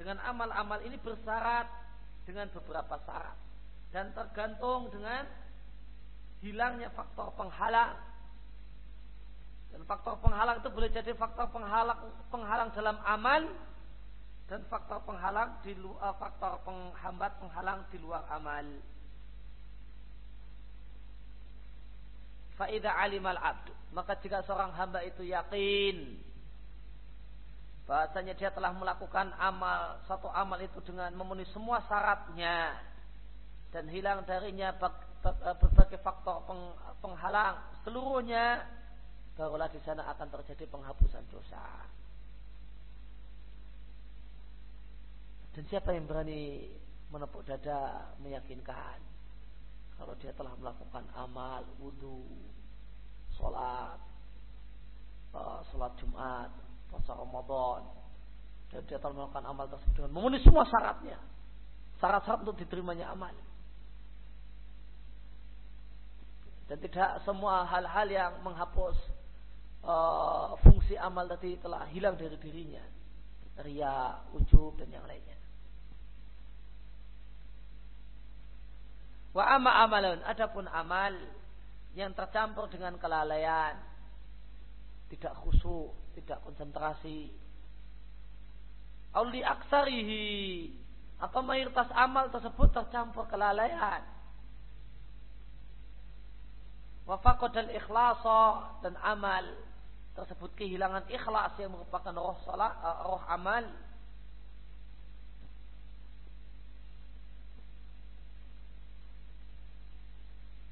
dengan amal-amal ini bersyarat dengan beberapa syarat dan tergantung dengan hilangnya faktor penghalang. Dan faktor penghalang itu boleh jadi faktor penghalang dalam amal dan faktor penghalang di luar, faktor penghambat penghalang di luar amal. Fa idza alimal abdu, maka jika seorang hamba itu yakin bahasanya dia telah melakukan amal, satu amal itu dengan memenuhi semua syaratnya dan hilang darinya berbagai faktor penghalang seluruhnya, barulah di sana akan terjadi penghapusan dosa. Dan siapa yang berani menepuk dada meyakinkan kalau dia telah melakukan amal, wudu, sholat Jumat, puasa Ramadan, dan dia telah melakukan amal tersebut dengan memenuhi semua syaratnya, syarat-syarat untuk diterimanya amal. Dan tidak semua hal-hal yang menghapus fungsi amal tadi telah hilang dari dirinya, riya, ujub dan yang lainnya. Wa amma amalun, adapun amal yang tercampur dengan kelalaian, tidak khusyuk, tidak konsentrasi, auli aksarihi, atau mayoritas amal tersebut tercampur kelalaian, wa faqadal ikhlasa, dan amal tersebut kehilangan ikhlas yang merupakan roh amal.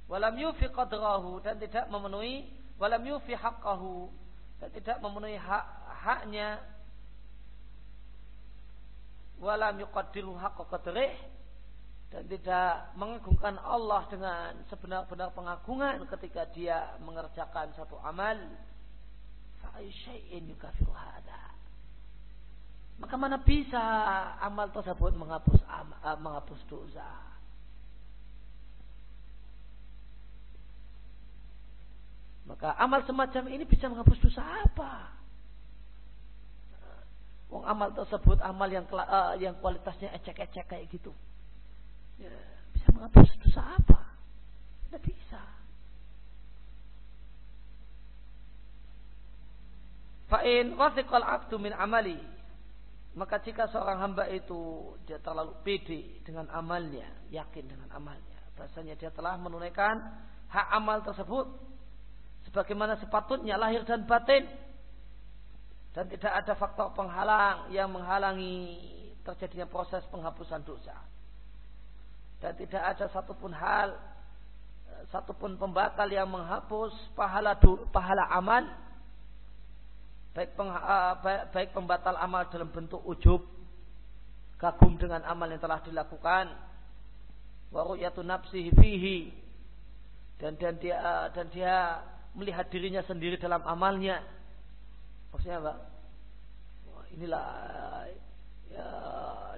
Walam yufi qadrahu, dan tidak memenuhi, walam yufi haqqahu, dan tidak memenuhi haknya. Walam yuqaddilu haqqa qadrih, dan tidak mengagungkan Allah dengan sebenar-benar pengagungan ketika dia mengerjakan satu amal. Maka mana bisa amal tersebut menghapus dosa? Maka amal semacam ini bisa menghapus dosa apa? Amal tersebut amal yang kualitasnya ecek-ecek kayak gitu. Ya, bisa menghapus dosa apa? Tidak bisa. Fa'in wasiqal abdu min amali. Maka jika seorang hamba itu dia terlalu pede dengan amalnya, yakin dengan amalnya, bahasanya dia telah menunaikan hak amal tersebut sebagaimana sepatutnya lahir dan batin, dan tidak ada faktor penghalang yang menghalangi terjadinya proses penghapusan dosa. Dan tidak ada satupun hal, satupun pembatal yang menghapus pahala amal, baik pembatal amal dalam bentuk ujub, kagum dengan amal yang telah dilakukan, wa ru'yatu nafsihi fihi, dan dia melihat dirinya sendiri dalam amalnya. Maksudnya apa? Inilah ya,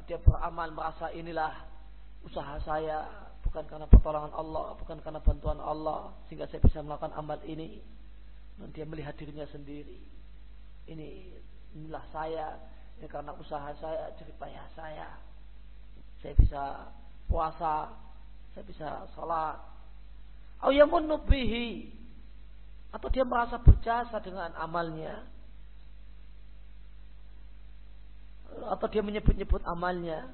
dia beramal merasa inilah usaha saya, bukan karena pertolongan Allah, bukan karena bantuan Allah sehingga saya bisa melakukan amal ini. Dan dia melihat dirinya sendiri, inilah saya, ini karena usaha saya, jerih payah saya bisa puasa, saya bisa salat. Au yamunnu bihi, atau dia merasa berjasa dengan amalnya, atau dia menyebut-nyebut amalnya.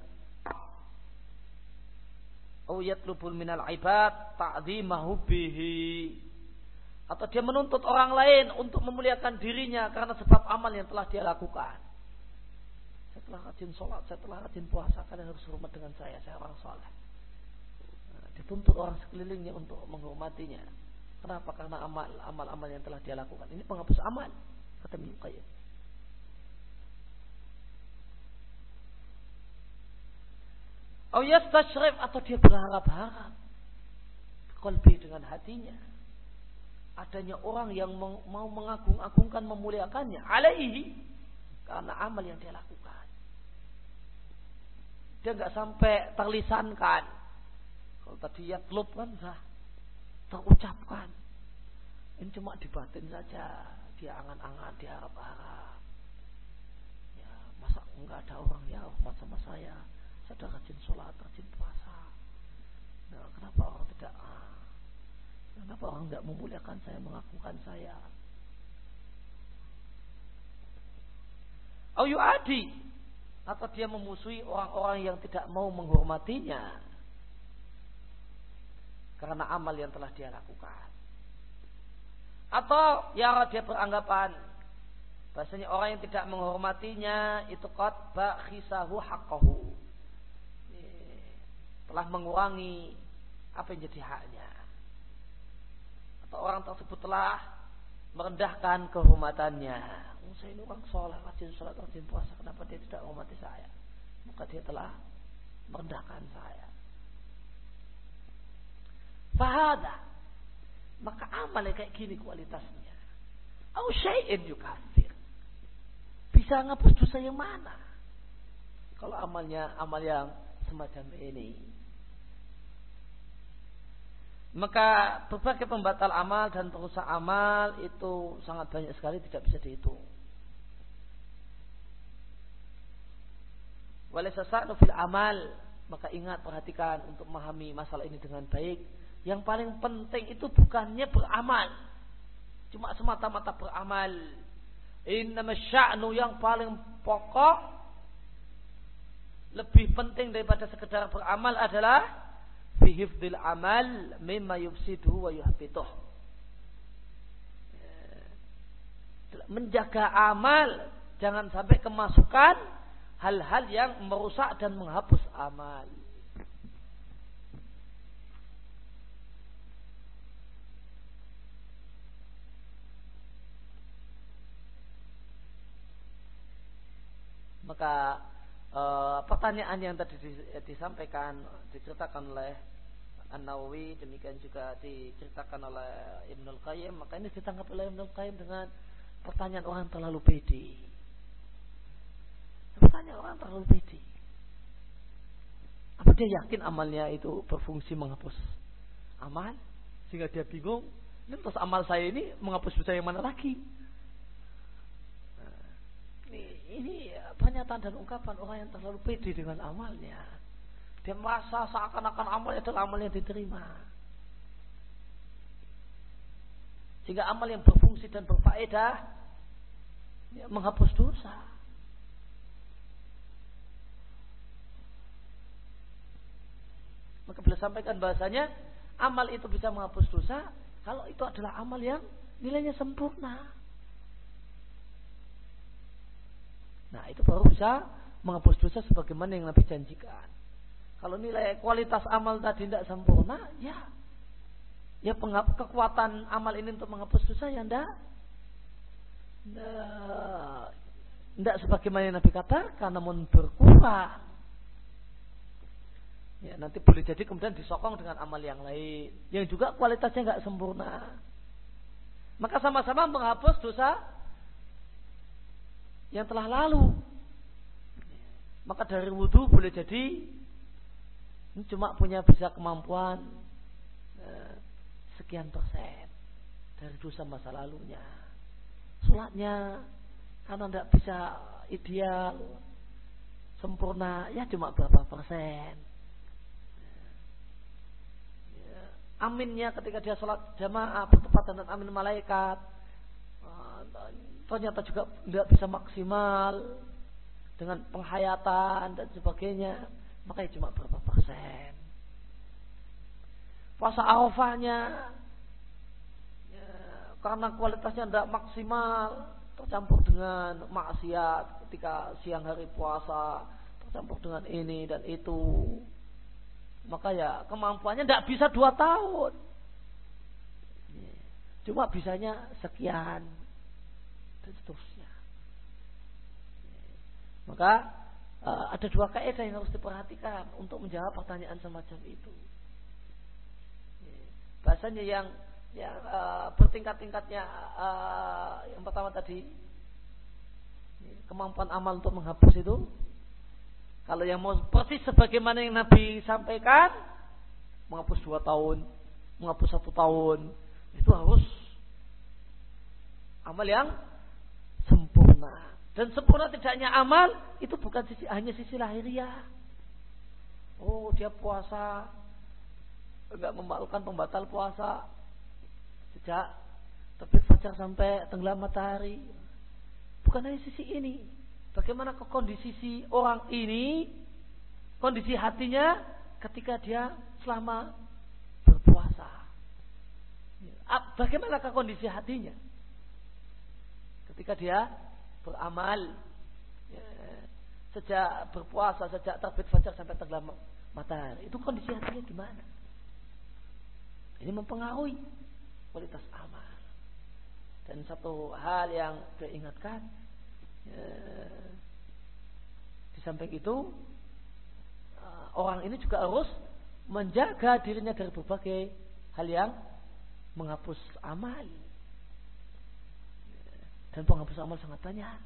Au yatlubul minal ibad ta'dhimahu bihi, atau dia menuntut orang lain untuk memuliakan dirinya karena sebab amal yang telah dia lakukan. Saya telah rajin sholat, saya telah rajin puasa, kalian harus hormat dengan saya orang soleh. Nah, dituntut orang sekelilingnya untuk menghormatinya. Kenapa? Karena amal-amal yang telah dia lakukan. Ini penghapus amal, kata Ibnul Qayyim. Au yastashrif, atau dia berharap-harap qalbi, dengan hatinya adanya orang yang mau mengagung-agungkan, memuliakannya, alaihi, karena amal yang dia lakukan. Dia enggak sampai terlisankan. Kalau tadi yatlub kan dah terucapkan. Ini cuma di batin saja, dia angan-angan, dia harap-harap. Ya, masa enggak ada orang yang hormat sama saya? Saya dah rajin sholat, rajin puasa. Nah, kenapa orang tidak? Kenapa orang tidak memuliakan saya, mengagungkan saya? Au yu'adi, atau dia memusuhi orang-orang yang tidak mau menghormatinya karena amal yang telah dia lakukan. Atau ya, dia beranggapan bahasanya orang yang tidak menghormatinya itu qad bakhisahu haqqahu, telah mengurangi apa yang jadi haknya, atau orang tersebut telah merendahkan kehormatannya. Saya ini orang soleh, rajin sholat, rajin puasa, kenapa dia tidak hormati saya? Maka dia telah merendahkan saya. Fahada, maka amalnya kayak gini kualitasnya. Au syai'in yukafir, bisa ngapus dosa yang mana? Kalau amalnya amal yang semacam ini, maka berbagai pembatal amal dan perusak amal itu sangat banyak sekali, tidak bisa dihitung. Walaysa sa'nu fil amal, maka ingat, perhatikan untuk memahami masalah ini dengan baik. Yang paling penting itu bukannya beramal, cuma semata-mata beramal. Innamas sya'nu, yang paling pokok, lebih penting daripada sekedar beramal adalah fi hifdzil amal mimma yufsiduhu wa yuhbituh, menjaga amal jangan sampai kemasukan hal-hal yang merusak dan menghapus amal. Maka pertanyaan yang tadi disampaikan, diceritakan oleh Anawawi, demikian juga diceritakan oleh Ibnul Qayyim, maka ini ditangkap oleh Ibnul Qayyim dengan pertanyaan orang terlalu pede. Pertanyaan orang terlalu pede. Apa dia yakin amalnya itu berfungsi menghapus amal? Sehingga dia bingung, terus amal saya ini menghapus dosa yang mana lagi? Ini pernyataan dan ungkapan orang yang terlalu pede dengan amalnya. Dia merasa seakan-akan amalnya adalah amal yang diterima. Sehingga amal yang berfungsi dan berfaedah ya, menghapus dosa. Maka beliau sampaikan bahasanya amal itu bisa menghapus dosa kalau itu adalah amal yang nilainya sempurna. Nah, itu baru bisa menghapus dosa sebagaimana yang Nabi janjikan. Kalau nilai kualitas amal tadi tidak sempurna, ya kekuatan amal ini untuk menghapus dosa ya tidak sebagaimana yang Nabi katakan, namun berkurang. Ya, nanti boleh jadi kemudian disokong dengan amal yang lain yang juga kualitasnya nggak sempurna. Maka sama-sama menghapus dosa yang telah lalu. Maka dari wudu boleh jadi ini cuma punya bisa kemampuan sekian persen dari dosa masa lalunya. Sholatnya karena tidak bisa ideal sempurna, ya cuma berapa persen. Aminnya ketika dia sholat jamaah bertepatan dengan amin malaikat, ternyata juga tidak bisa maksimal dengan penghayatan dan sebagainya, makanya cuma berapa persen. Puasa Arafahnya ya, karena kualitasnya tidak maksimal, tercampur dengan maksiat ketika siang hari puasa, tercampur dengan ini dan itu, maka ya kemampuannya tidak bisa 2 tahun, cuma bisanya sekian dan seterusnya. Maka ada 2 kaidah yang harus diperhatikan untuk menjawab pertanyaan semacam itu. Bahasanya yang bertingkat-tingkatnya, yang pertama tadi kemampuan amal untuk menghapus itu. Kalau yang mau persis sebagaimana yang Nabi sampaikan, menghapus 2 tahun, menghapus 1 tahun, itu harus amal yang sempurna. Dan sempurna tidak hanya amal, itu bukan hanya sisi lahiriah. Oh, dia puasa enggak memalukan pembatal puasa sejak terbit fajar sampai tenggelam matahari. Bukan hanya sisi ini. Bagaimana ke kondisi orang ini, kondisi hatinya ketika dia selama berpuasa. Bagaimana ke kondisi hatinya ketika dia beramal sejak berpuasa, sejak terbit fajar sampai tenggelam matahari. Itu kondisi hatinya gimana? Ini mempengaruhi kualitas amal. Dan satu hal yang saya ingatkan, di samping itu orang ini juga harus menjaga dirinya dari berbagai hal yang menghapus amal. Dan penghapus amal sangat banyak,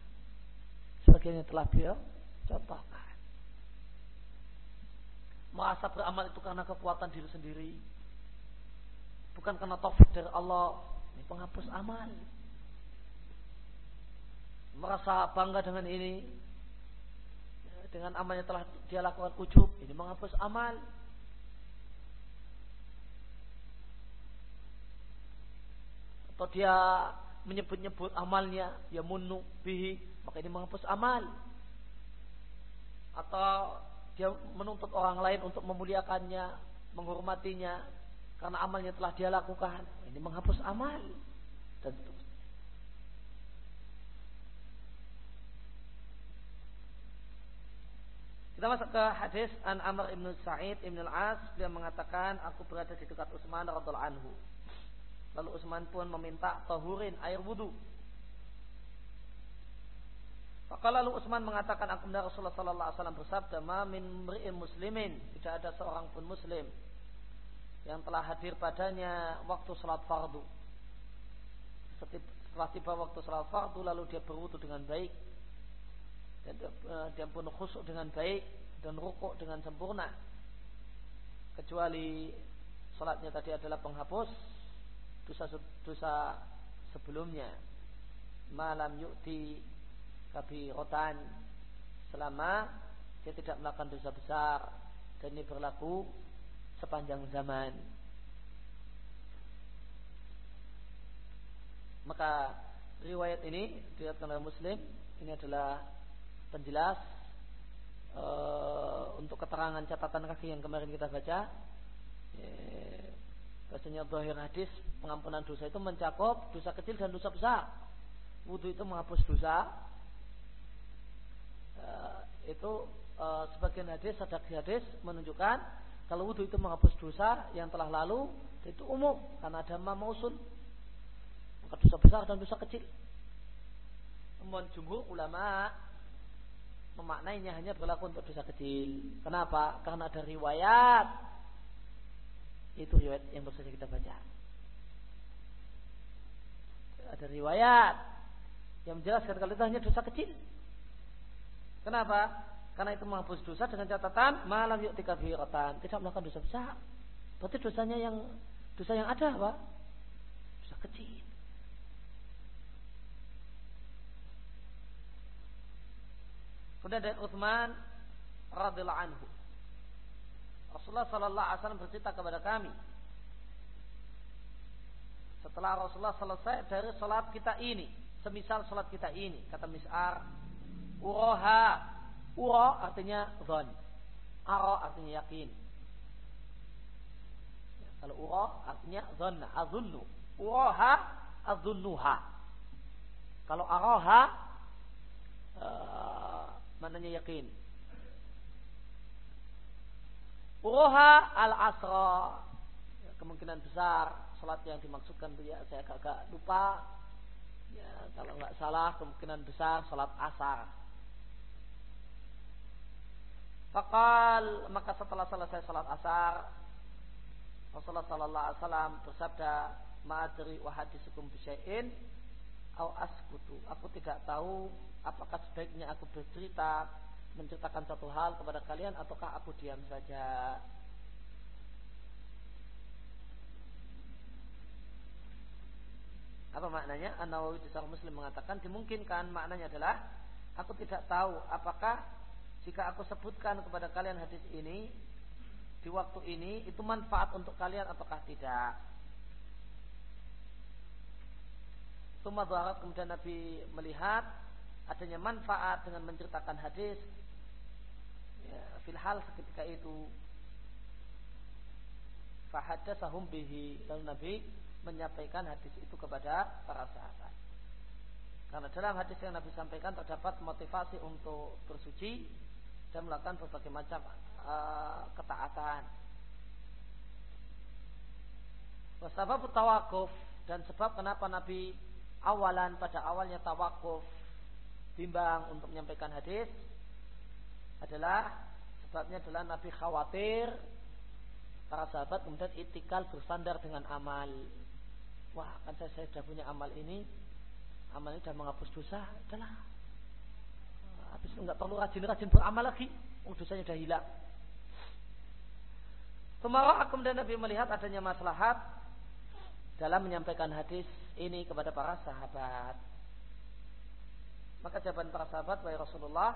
sebagaimana telah beliau contohkan. Merasa beramal itu karena kekuatan diri sendiri, bukan karena taufik dari Allah, ini penghapus amal. Merasa bangga dengan ini, dengan amalnya telah dia lakukan ujub, ini menghapus amal. Atau dia menyebut-nyebut amalnya, ya munnu bihi, maka ini menghapus amal. Atau dia menuntut orang lain untuk memuliakannya, menghormatinya, karena amalnya telah dia lakukan, ini menghapus amal. Dan seterusnya. Kita masuk ke hadis An Amr ibn Sa'id ibn al-As. Dia mengatakan, aku berada di dekat Utsman radhiallahu anhu. Lalu Utsman pun meminta tahurin air wudu. Maka lalu Utsman mengatakan, aku mendengar Rasulullah sallallahu alaihi wasallam bersabda, "Ma min mri'in muslimin", tidak ada seorang pun muslim yang telah hadir padanya waktu salat fardu. Setelah tiba waktu salat fardu, lalu dia berwudu dengan baik, dan dia pun khusyuk dengan baik, dan rukuk dengan sempurna, kecuali salatnya tadi adalah penghapus dosa sebelumnya. Malam yu'ti kabiratan, selama dia tidak melakukan dosa besar, dan ini berlaku sepanjang zaman. Maka riwayat ini diriwayatkan oleh Muslim, ini adalah penjelas untuk keterangan catatan kaki yang kemarin kita baca. Bahasanya zahir hadis, pengampunan dosa itu mencakup dosa kecil dan dosa besar. Wudu itu menghapus dosa. Sebagian hadis, sadaqi hadis menunjukkan kalau wudu itu menghapus dosa yang telah lalu, itu umum karena ada mausul. Maka dosa besar dan dosa kecil. Namun jumhur ulama memaknainya hanya berlaku untuk dosa kecil. Kenapa? Karena ada riwayat. Itu riwayat yang baru saja kita baca. Ada riwayat yang menjelaskan kalau itu hanya dosa kecil. Kenapa? Karena itu menghapus dosa dengan catatan malam yuk tiga biratan, tidak melakukan dosa besar. Berarti dosanya yang dosa yang ada apa? Dosa kecil. Kemudian dari Utsman radhiyallahu anhu, Rasulullah sallallahu alaihi wasallam bercerita kepada kami setelah Rasulullah selesai dari salat kita ini, semisal salat kita ini, kata Mis'ar, uroha, uro artinya zon, aro artinya yakin. Kalau uro artinya zon, azunnu, uroha azunnuha. Kalau aroha mananya yakin. Uroha al-asra, kemungkinan besar salat yang dimaksudkan dia, saya agak lupa ya, kalau nggak salah kemungkinan besar salat asar. Faqal, maka setelah selesai salat asar Rasulullah sallallahu alaihi wasallam bersabda, ma'adri wa hadisukum bisya'in au askutu, aku tidak tahu apakah sebaiknya aku bercerita, menceritakan satu hal kepada kalian, ataukah aku diam saja. Apa maknanya? Anawawi di Syarh Muslim mengatakan dimungkinkan maknanya adalah aku tidak tahu apakah jika aku sebutkan kepada kalian hadis ini di waktu ini itu manfaat untuk kalian ataukah tidak. Kemudian Nabi melihat adanya manfaat dengan menceritakan hadis filhal ketika itu. Fahaddatsahum bihi, lalu Nabi menyampaikan hadis itu kepada para sahabat. Karena dalam hadis yang Nabi sampaikan terdapat motivasi untuk bersuci dan melakukan berbagai macam ketaatan. Wa sababu tawakuf, dan sebab kenapa Nabi awalan pada awalnya tawakuf, bimbang untuk menyampaikan hadis, adalah sebabnya adalah Nabi khawatir para sahabat kemudian itikal bersandar dengan amal. Wah, kan saya sudah punya amal ini, amal ini sudah menghapus dosa, adalah habis itu nggak perlu rajin-rajin beramal lagi, dosanya sudah hilang. Kemarau, kemudian Nabi melihat adanya maslahat dalam menyampaikan hadis ini kepada para sahabat. Maka jawaban para sahabat, wahai Rasulullah,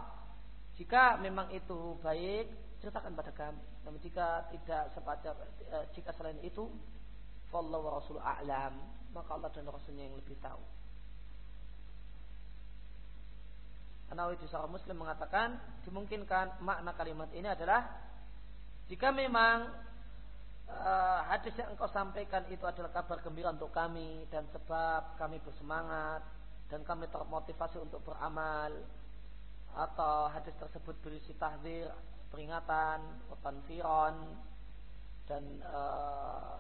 jika memang itu baik, ceritakan pada kami. Namun jika tidak, jika selain itu, wallahu wa rasul a'lam, maka Allah dan Rasulnya yang lebih tahu. Anawawi di Syarh Muslim mengatakan dimungkinkan makna kalimat ini adalah jika memang hadis yang engkau sampaikan itu adalah kabar gembira untuk kami dan sebab kami bersemangat dan kami termotivasi untuk beramal, atau hadis tersebut berisi tahdzir, peringatan, tanfiran, dan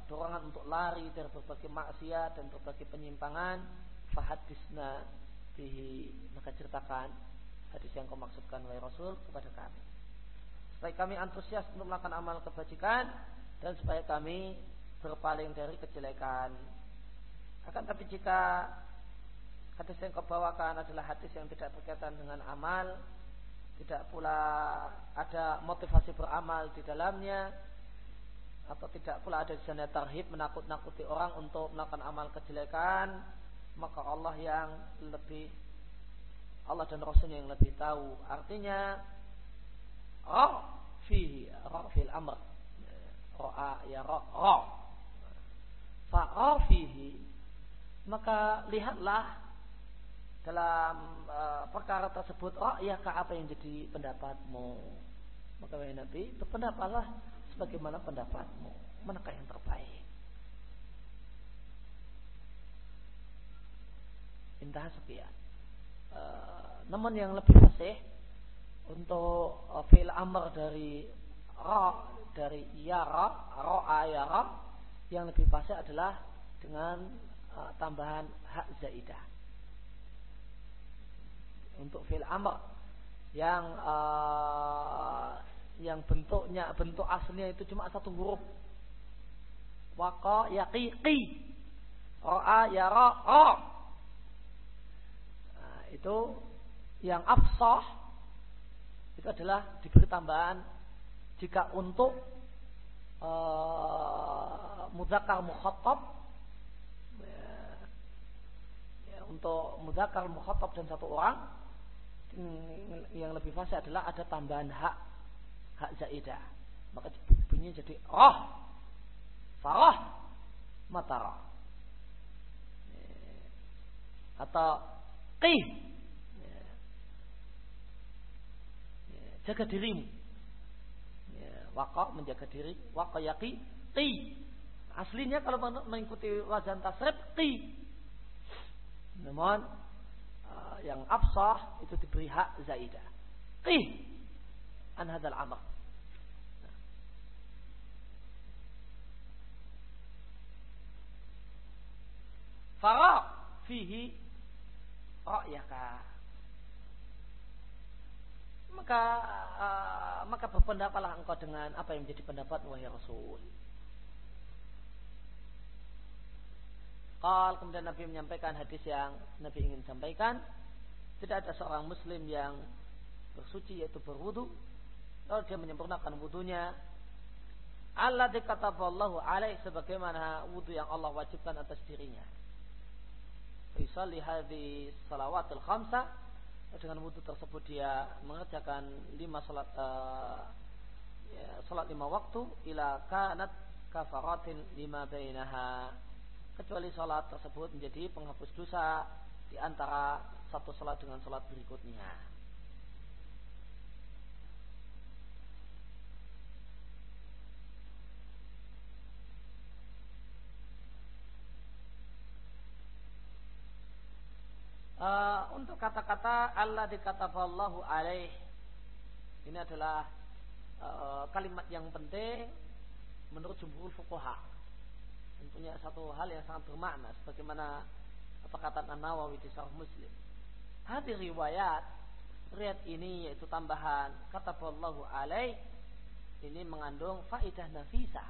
dorongan untuk lari dari berbagai maksiat dan berbagai penyimpangan, fahadisna bihi, maka ceritakan hadis yang kau maksudkan wahai Rasul kepada kami, supaya kami antusias untuk melakukan amal kebajikan dan supaya kami berpaling dari kejelekan. Akan tapi jika hadis yang kau bawakan adalah hadis yang tidak berkaitan dengan amal, tidak pula ada motivasi beramal di dalamnya, atau tidak pula ada di sana tarhib menakut-nakuti orang untuk melakukan amal kejelekan, maka Allah yang lebih Allah dan Rasulnya yang lebih tahu. Artinya ra fil amr, ra'a ya ra, fa ra fihi, maka lihatlah dalam perkara tersebut ra'yaka, apa yang jadi pendapatmu. Maka wahai Nabi, berpendapatlah sebagaimana pendapatmu, manakah yang terbaik. Indah sekian. Namun yang lebih fasih untuk fi'il amr dari ra, dari yara, ra'a yara, yang lebih fasih adalah dengan tambahan hak zaidah. Untuk fi'il amr yang bentuknya, bentuk aslinya itu cuma satu huruf, waqa yaqiqi, ra'a yara ra, itu yang afsah itu adalah diberi tambahan jika untuk mudzakkar mukhatab, untuk mudzakkar mukhatab dan satu orang. Yang lebih fasih adalah ada tambahan hak, hak zaidah, maka bunyinya jadi roh, farah, matara, atau qih, jaga dirimu, waqa menjaga diri, waqa yaqi, qih. Aslinya kalau mengikuti wazan tasrif qih, namun yang afsah itu diberi hak zaidah, qih an hadzal amr. Fara fihi ra'yaka, maka berpendapatlah engkau dengan apa yang menjadi pendapat wahai Rasul. Kemudian Nabi menyampaikan hadis yang Nabi ingin sampaikan. Tidak ada seorang muslim yang bersuci, yaitu berwudu, lalu dia menyempurnakan wudunya, Allah dikataballahu alaih, sebagaimana wudu yang Allah wajibkan atas dirinya, yusalli hadhi salawatil khamsa, dengan wudu tersebut dia mengerjakan salat 5 waktu, ila kanat kafaratin lima bainaha, kecuali salat tersebut menjadi penghapus dosa di antara satu salat dengan salat berikutnya. Untuk kata-kata Allah dikataballahu alaih, ini adalah kalimat yang penting menurut jumhur fuqaha. Punya satu hal yang sangat bermakna, sebagaimana perkataan Anawawi di Sahih Muslim. Hadis riwayat ini, yaitu tambahan kataballahu alaih, ini mengandung faedah nafisah,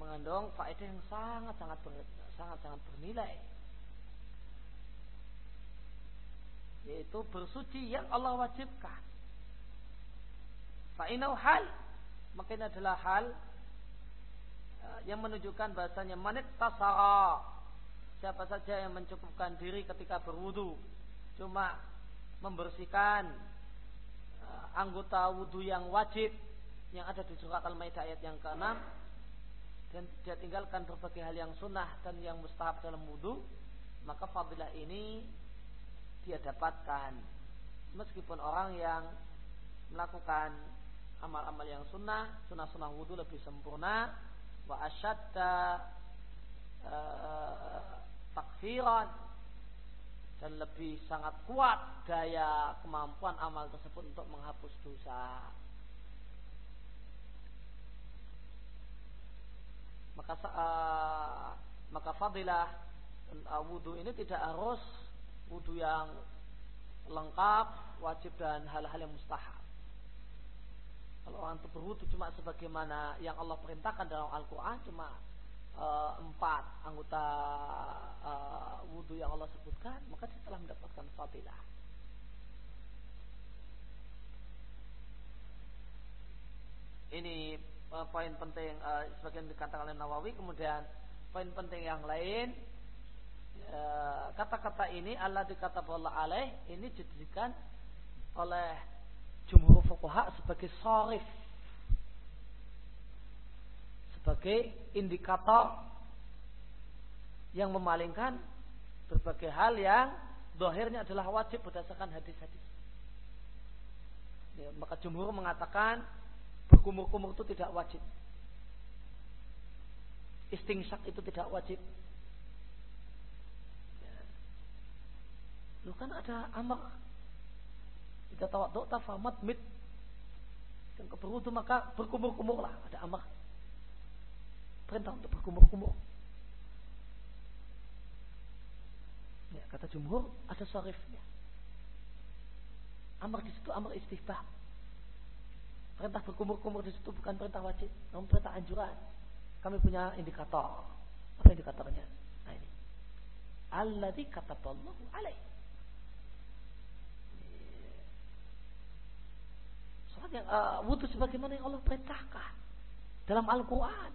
mengandung faedah yang sangat-sangat bernilai, yaitu bersuci yang Allah wajibkan. Fa'inau hal, maka ini adalah hal yang menunjukkan bahasanya manit tasara, siapa saja yang mencukupkan diri ketika berwudu, cuma membersihkan anggota wudu yang wajib yang ada di surat Al-Maidah ayat yang ke-6, dan dia tinggalkan berbagai hal yang sunnah dan yang mustahab dalam wudu, maka fadilah ini dia dapatkan meskipun orang yang melakukan amal-amal yang sunnah, sunnah-sunnah wudu lebih sempurna, wa asyadda takfiran, dan lebih sangat kuat daya kemampuan amal tersebut untuk menghapus dosa. Maka fadilah wudu ini tidak harus wudu yang lengkap, wajib, dan hal-hal yang mustahab. Kalau orang itu berwudu cuma sebagaimana yang Allah perintahkan dalam Al-Quran, cuma 4 anggota wudu yang Allah sebutkan, maka dia telah mendapatkan fadilah. Ini poin penting, sebagian dikatakan oleh Nawawi. Kemudian poin penting yang lain, kata-kata ini Allah dikatakanlah alaih ini dijadikan oleh jumhur fuqaha sebagai sharif, sebagai indikator yang memalingkan berbagai hal yang zahirnya adalah wajib berdasarkan hadis-hadis. Ya, maka jumhur mengatakan berkumur-kumur itu tidak wajib, istinsyak itu tidak wajib. Lu kan ada amar, kita tawadhu tafamat mit, yang keperlu itu maka berkumur-kumur lah, ada amar, perintah untuk berkumur-kumur. Ya, kata jumhur ada syarifnya. Amar di situ amar istihbab, perintah berkumur-kumur di situ bukan perintah wajib, namun perintah anjuran. Kami punya indikator, apa indikatornya? Nah ini, alladzi kataballahu alaihi. Yang wudhu sebagaimana yang Allah perintahkan dalam Al-Quran.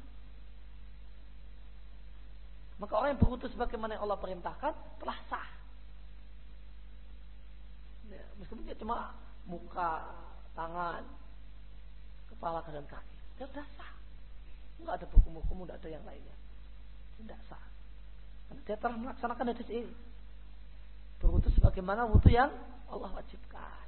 Maka orang yang berwudhu sebagaimana yang Allah perintahkan telah sah. Ya, meskipun dia cuma muka, tangan, kepala dan kaki, dia sudah sah. Enggak ada hukum-hukum, enggak ada yang lainnya. Tidak sah. Karena dia telah melaksanakan hadis ini. Berwudhu sebagaimana wudhu yang Allah wajibkan.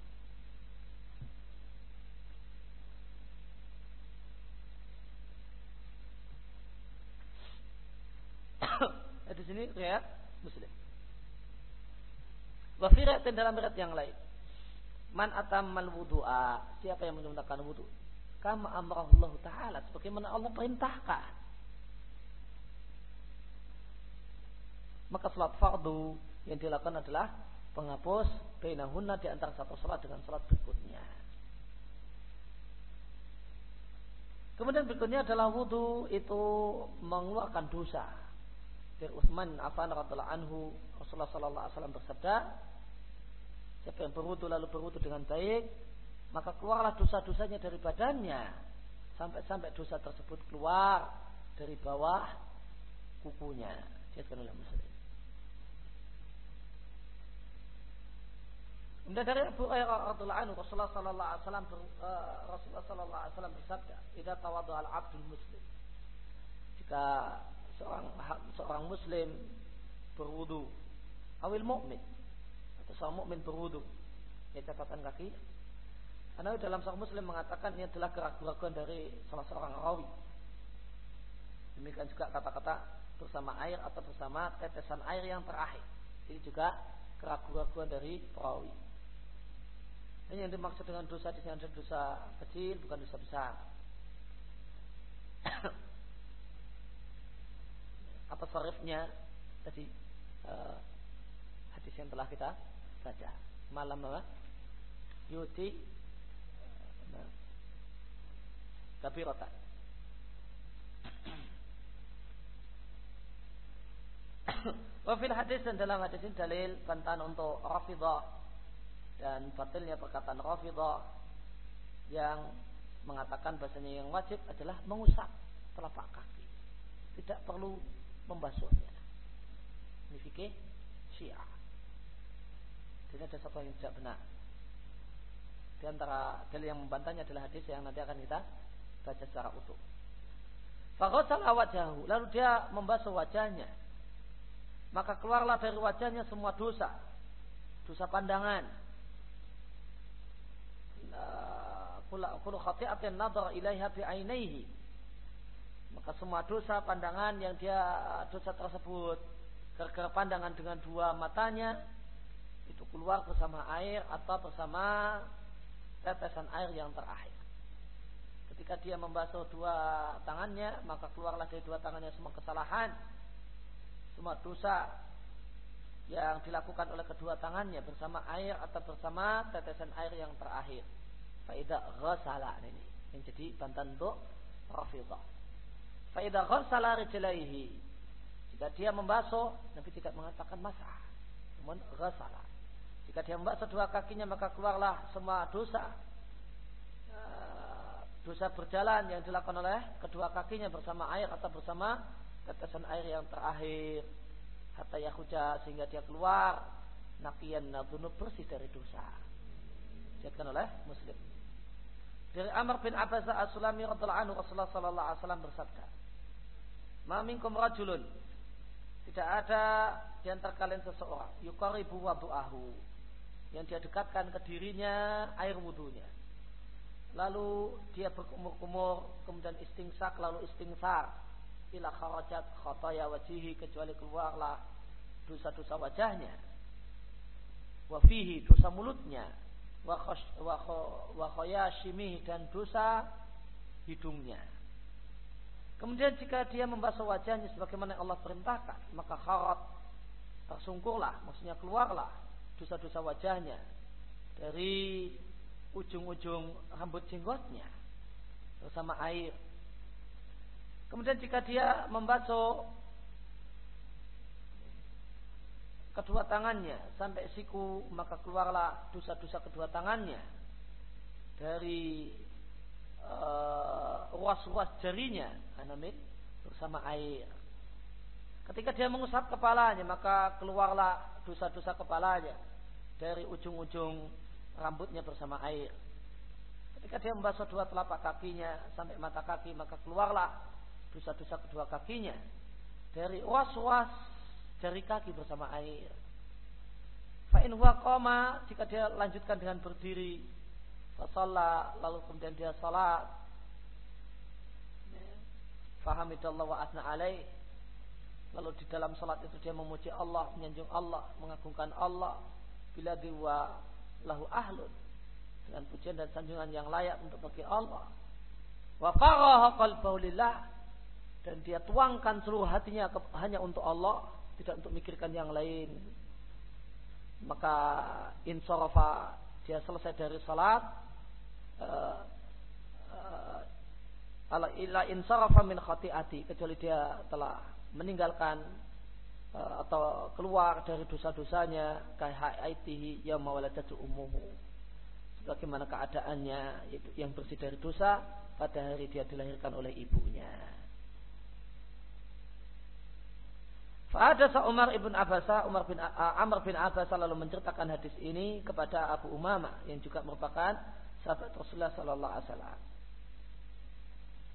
Di sini riwayat Muslim. Wa fi riwayatin dalam riwayat yang lain. Man atammal wudu'a, siapa yang menyempurnakan wudu? Kama amarahu Allah Ta'ala, sebagaimana Allah perintahkan. Maka salat fardu yang dilakukan adalah penghapus bainahunna, di antara satu salat dengan salat berikutnya. Kemudian berikutnya adalah wudu itu mengeluarkan dosa. Dari Utsman Affan radhiyallahu anhu, Rasulullah sallallahu alaihi wasallam bersabda, siapa yang berwudu lalu berwudu dengan baik, maka keluarlah dosa-dosanya dari badannya sampai dosa tersebut keluar dari bawah kukunya. Diriwayatkan oleh Muslim. Kemudian dari Abu Hurairah radhiyallahu anhu, Rasulullah sallallahu alaihi wasallam bersabda, "Idza tawadda'a al-'abdul muslim." Jika seorang muslim berwudu, awil mukmin atau seorang mukmin berwudu, ya catatan kaki. Anawawi dalam Sahih Muslim mengatakan ini adalah keraguan dari salah seorang rawi. Demikian juga kata-kata bersama air atau bersama tetesan air yang terakhir. Ini juga keraguan dari perawi. Dan yang dimaksud dengan dosa di sini adalah dosa kecil, bukan dosa besar. Apa syarifnya tadi hadis yang telah kita baca malam apa? Yuti kabiratan. Wa fil hadis, dan dalam hadis ini dalil bantahan untuk Rafidhah dan batilnya perkataan Rafidhah yang mengatakan bahasanya yang wajib adalah mengusap telapak kaki, tidak perlu membasuhnya. Ini fikih Syiah. Jadi ada satu yang tidak benar. Di antara dalil yang membantahnya adalah hadis yang nanti akan kita baca secara utuh. Faghasala wajahu, lalu dia membasuh wajahnya. Maka keluarlah dari wajahnya semua dosa. Dosa pandangan. Kullu khati'atin nadhara ilaiha bi 'ainaihi. Maka semua dosa pandangan yang dia dosa tersebut gara-gara pandangan dengan dua matanya itu keluar bersama air atau bersama tetesan air yang terakhir. Ketika dia membasuh dua tangannya, maka keluarlah dari dua tangannya semua kesalahan, semua dosa yang dilakukan oleh kedua tangannya bersama air atau bersama tetesan air yang terakhir. Faida ghasala, ini yang jadi bantahan untuk Rafidhah. Faida ghassala rijlaihi, jika dia membasuh, Nabi tidak mengatakan masah, namun ghassala. Jika dia membasuh dua kakinya, maka keluarlah semua dosa, dosa berjalan yang dilakukan oleh kedua kakinya bersama air atau bersama tetesan air yang terakhir. hatta yakhruja, sehingga dia keluar naqiyan dzunub, bersih dari dosa. Diriwayatkan oleh Muslim. Dari Amr bin Abasah as-Salami radhiyallahu anhu, Rasulullah sallallahu alaihi wasallam bersabda, "Ma minkum rajulun, tidak ada di antara kalian seseorang, yuqaribu wudu'ahu, yang dia dekatkan ke dirinya air wudunya. Lalu dia berkumur-kumur, kemudian istingsak, lalu istighfar, ila kharajat khataya wajihi, kecuali keluarlah dosa-dosa wajahnya, wa fihi, dosa mulutnya, wa khayashimihi, dan dosa hidungnya. Kemudian jika dia membasuh wajahnya sebagaimana Allah perintahkan, maka kharat, tersungkurlah, maksudnya keluarlah dosa-dosa wajahnya dari ujung-ujung rambut jenggotnya bersama air. Kemudian jika dia membasuh kedua tangannya sampai siku, maka keluarlah dosa-dosa kedua tangannya dari ruas-ruas jarinya, anamid, bersama air. Ketika dia mengusap kepalanya, maka keluarlah dosa-dosa kepalanya dari ujung-ujung rambutnya bersama air. Ketika dia membasuh dua telapak kakinya sampai mata kaki, maka keluarlah dosa-dosa kedua kakinya dari ruas-ruas jari kaki bersama air. Fa in huwa qoma, jika dia lanjutkan dengan berdiri, fasalla, lalu kemudian dia salat, fahamidallah wa asna alaih, lalu di dalam salat itu dia memuji Allah, menyanjung Allah, mengagungkan Allah, bila diwa lahu ahlun, dengan pujian dan sanjungan yang layak untuk bagi Allah, wa faraha qalbahu lillah, dan dia tuangkan seluruh hatinya hanya untuk Allah, tidak untuk mikirkan yang lain. Maka insarafa, dia selesai dari salat, ala illa insarafa min khati'ati, kecuali dia telah meninggalkan atau keluar dari dosa-dosanya, ka haitihi yauma waladatu ummuhu, sebagaimana keadaannya itu yang bersih dari dosa pada hari dia dilahirkan oleh ibunya. Fa hadza Amr bin Abasah lalu menceritakan hadis ini kepada Abu Umamah yang juga merupakan sahabat Rasulullah sallallahu alaihi wasallam.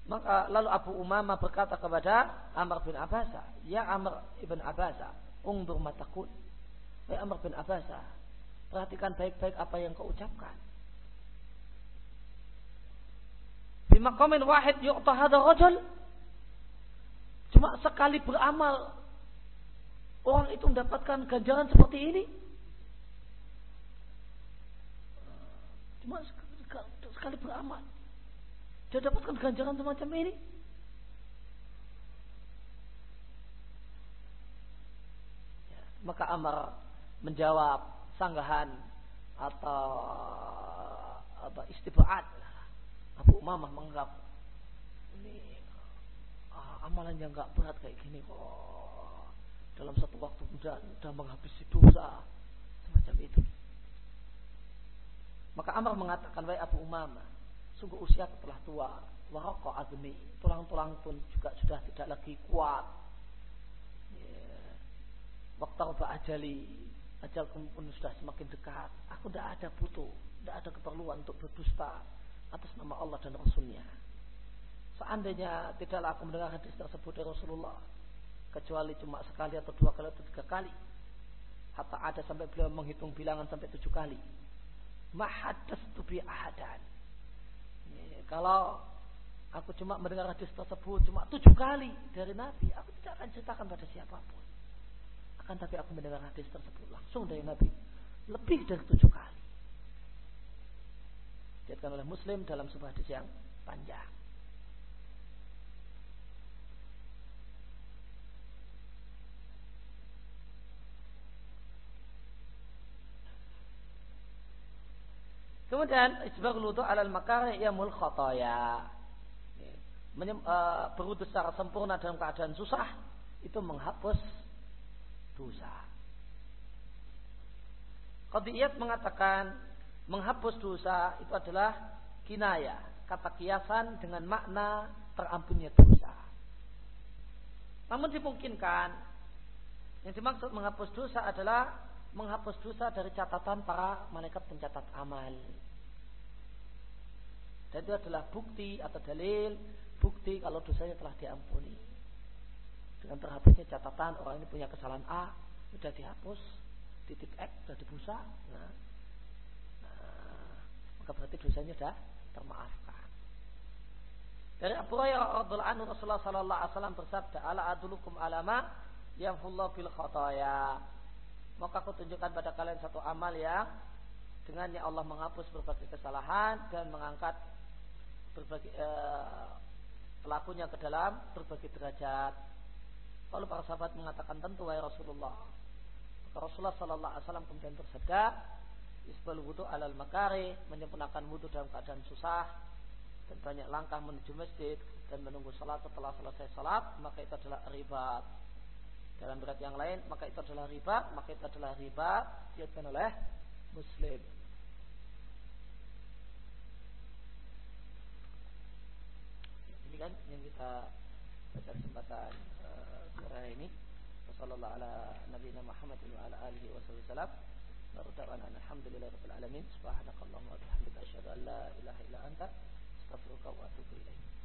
Maka lalu Abu Umamah berkata kepada Amr bin Abasah, "Ya Amr ibn Abasah, undur matakun." Wahai Amr bin Abasah, perhatikan baik-baik apa yang kau ucapkan. Bi maqamin wahid yu'ta hadha rajul, cuma sekali beramal orang itu mendapatkan ganjaran seperti ini. Cuma sekali beramal dia dapatkan ganjaran semacam ini. Ya, maka Amr menjawab sanggahan atau istibaat Abu Umamah, menganggap ini amalan yang enggak berat kayak gini kok, dalam satu waktu sudah menghabisi dosa semacam itu. Maka Amr mengatakan, "Wahai Abu Umamah, sungguh usia telah tua, waraqo azmi, tulang-tulang pun juga sudah tidak lagi kuat. Waqtarba ajali, ajalku pun sudah semakin dekat. Aku tidak ada butuh, tidak ada keperluan untuk berdusta atas nama Allah dan Rasulnya. Seandainya tidaklah aku mendengar hadis tersebut dari Rasulullah, kecuali cuma sekali atau dua kali atau tiga kali, hatta ada sampai beliau menghitung bilangan sampai 7 kali. Mahadastu bi ahadan. Kalau aku cuma mendengar hadis tersebut cuma 7 kali dari Nabi, aku tidak akan ceritakan pada siapapun. Akan tapi aku mendengar hadis tersebut langsung dari Nabi lebih dari 7 kali. Diriwayatkan oleh Muslim dalam sebuah hadis yang panjang. Kemudian isbaghul wudu' 'alal makari yamul khataya, berwudu secara sempurna dalam keadaan susah itu menghapus dosa. Qadiyat mengatakan menghapus dosa itu adalah kinayah, kata kiasan dengan makna terampunnya dosa. Namun dimungkinkan Yang dimaksud menghapus dosa adalah menghapus dosa dari catatan para malaikat pencatat amal. Dan itu adalah bukti atau dalil, bukti kalau dosanya telah diampuni. Dengan terhapusnya catatan orang ini punya kesalahan A, sudah dihapus, titik X sudah dibusa. Nah, maka berarti dosanya sudah termaafkan. Dari Abu Hurairah radhiyallahu anhu, Rasulullah sallallahu alaihi wasallam bersabda, "Ala adulukum alama yamhullahu bil khataya." Maka aku tunjukkan pada kalian satu amal yang dengannya Allah menghapus berbagai kesalahan dan mengangkat berbagai pelakunya ke dalam berbagai derajat. Lalu para sahabat mengatakan, tentu wahai Rasulullah. Maka Rasulullah sallallahu alaihi wasallam kemudian bersabda, "Isbal wudu alal makari," menyempurnakan wudu dalam keadaan susah dan banyak langkah menuju masjid dan menunggu salat setelah selesai salat, maka itu adalah ribat. Dalam berat yang lain, maka itu adalah riba, maka itu adalah riba, diatkan oleh Muslim. Ini kan yang kita baca kesempatan sore ini. Wassallallahu ala nabiyina Muhammadin wa ala alihi wasallam. Barakatuh. Alhamdulillahirabbil alamin. Subhanakallahumma wa bihamdika asyhadu an la ilaha illa anta astaghfiruka wa atubu ilaik.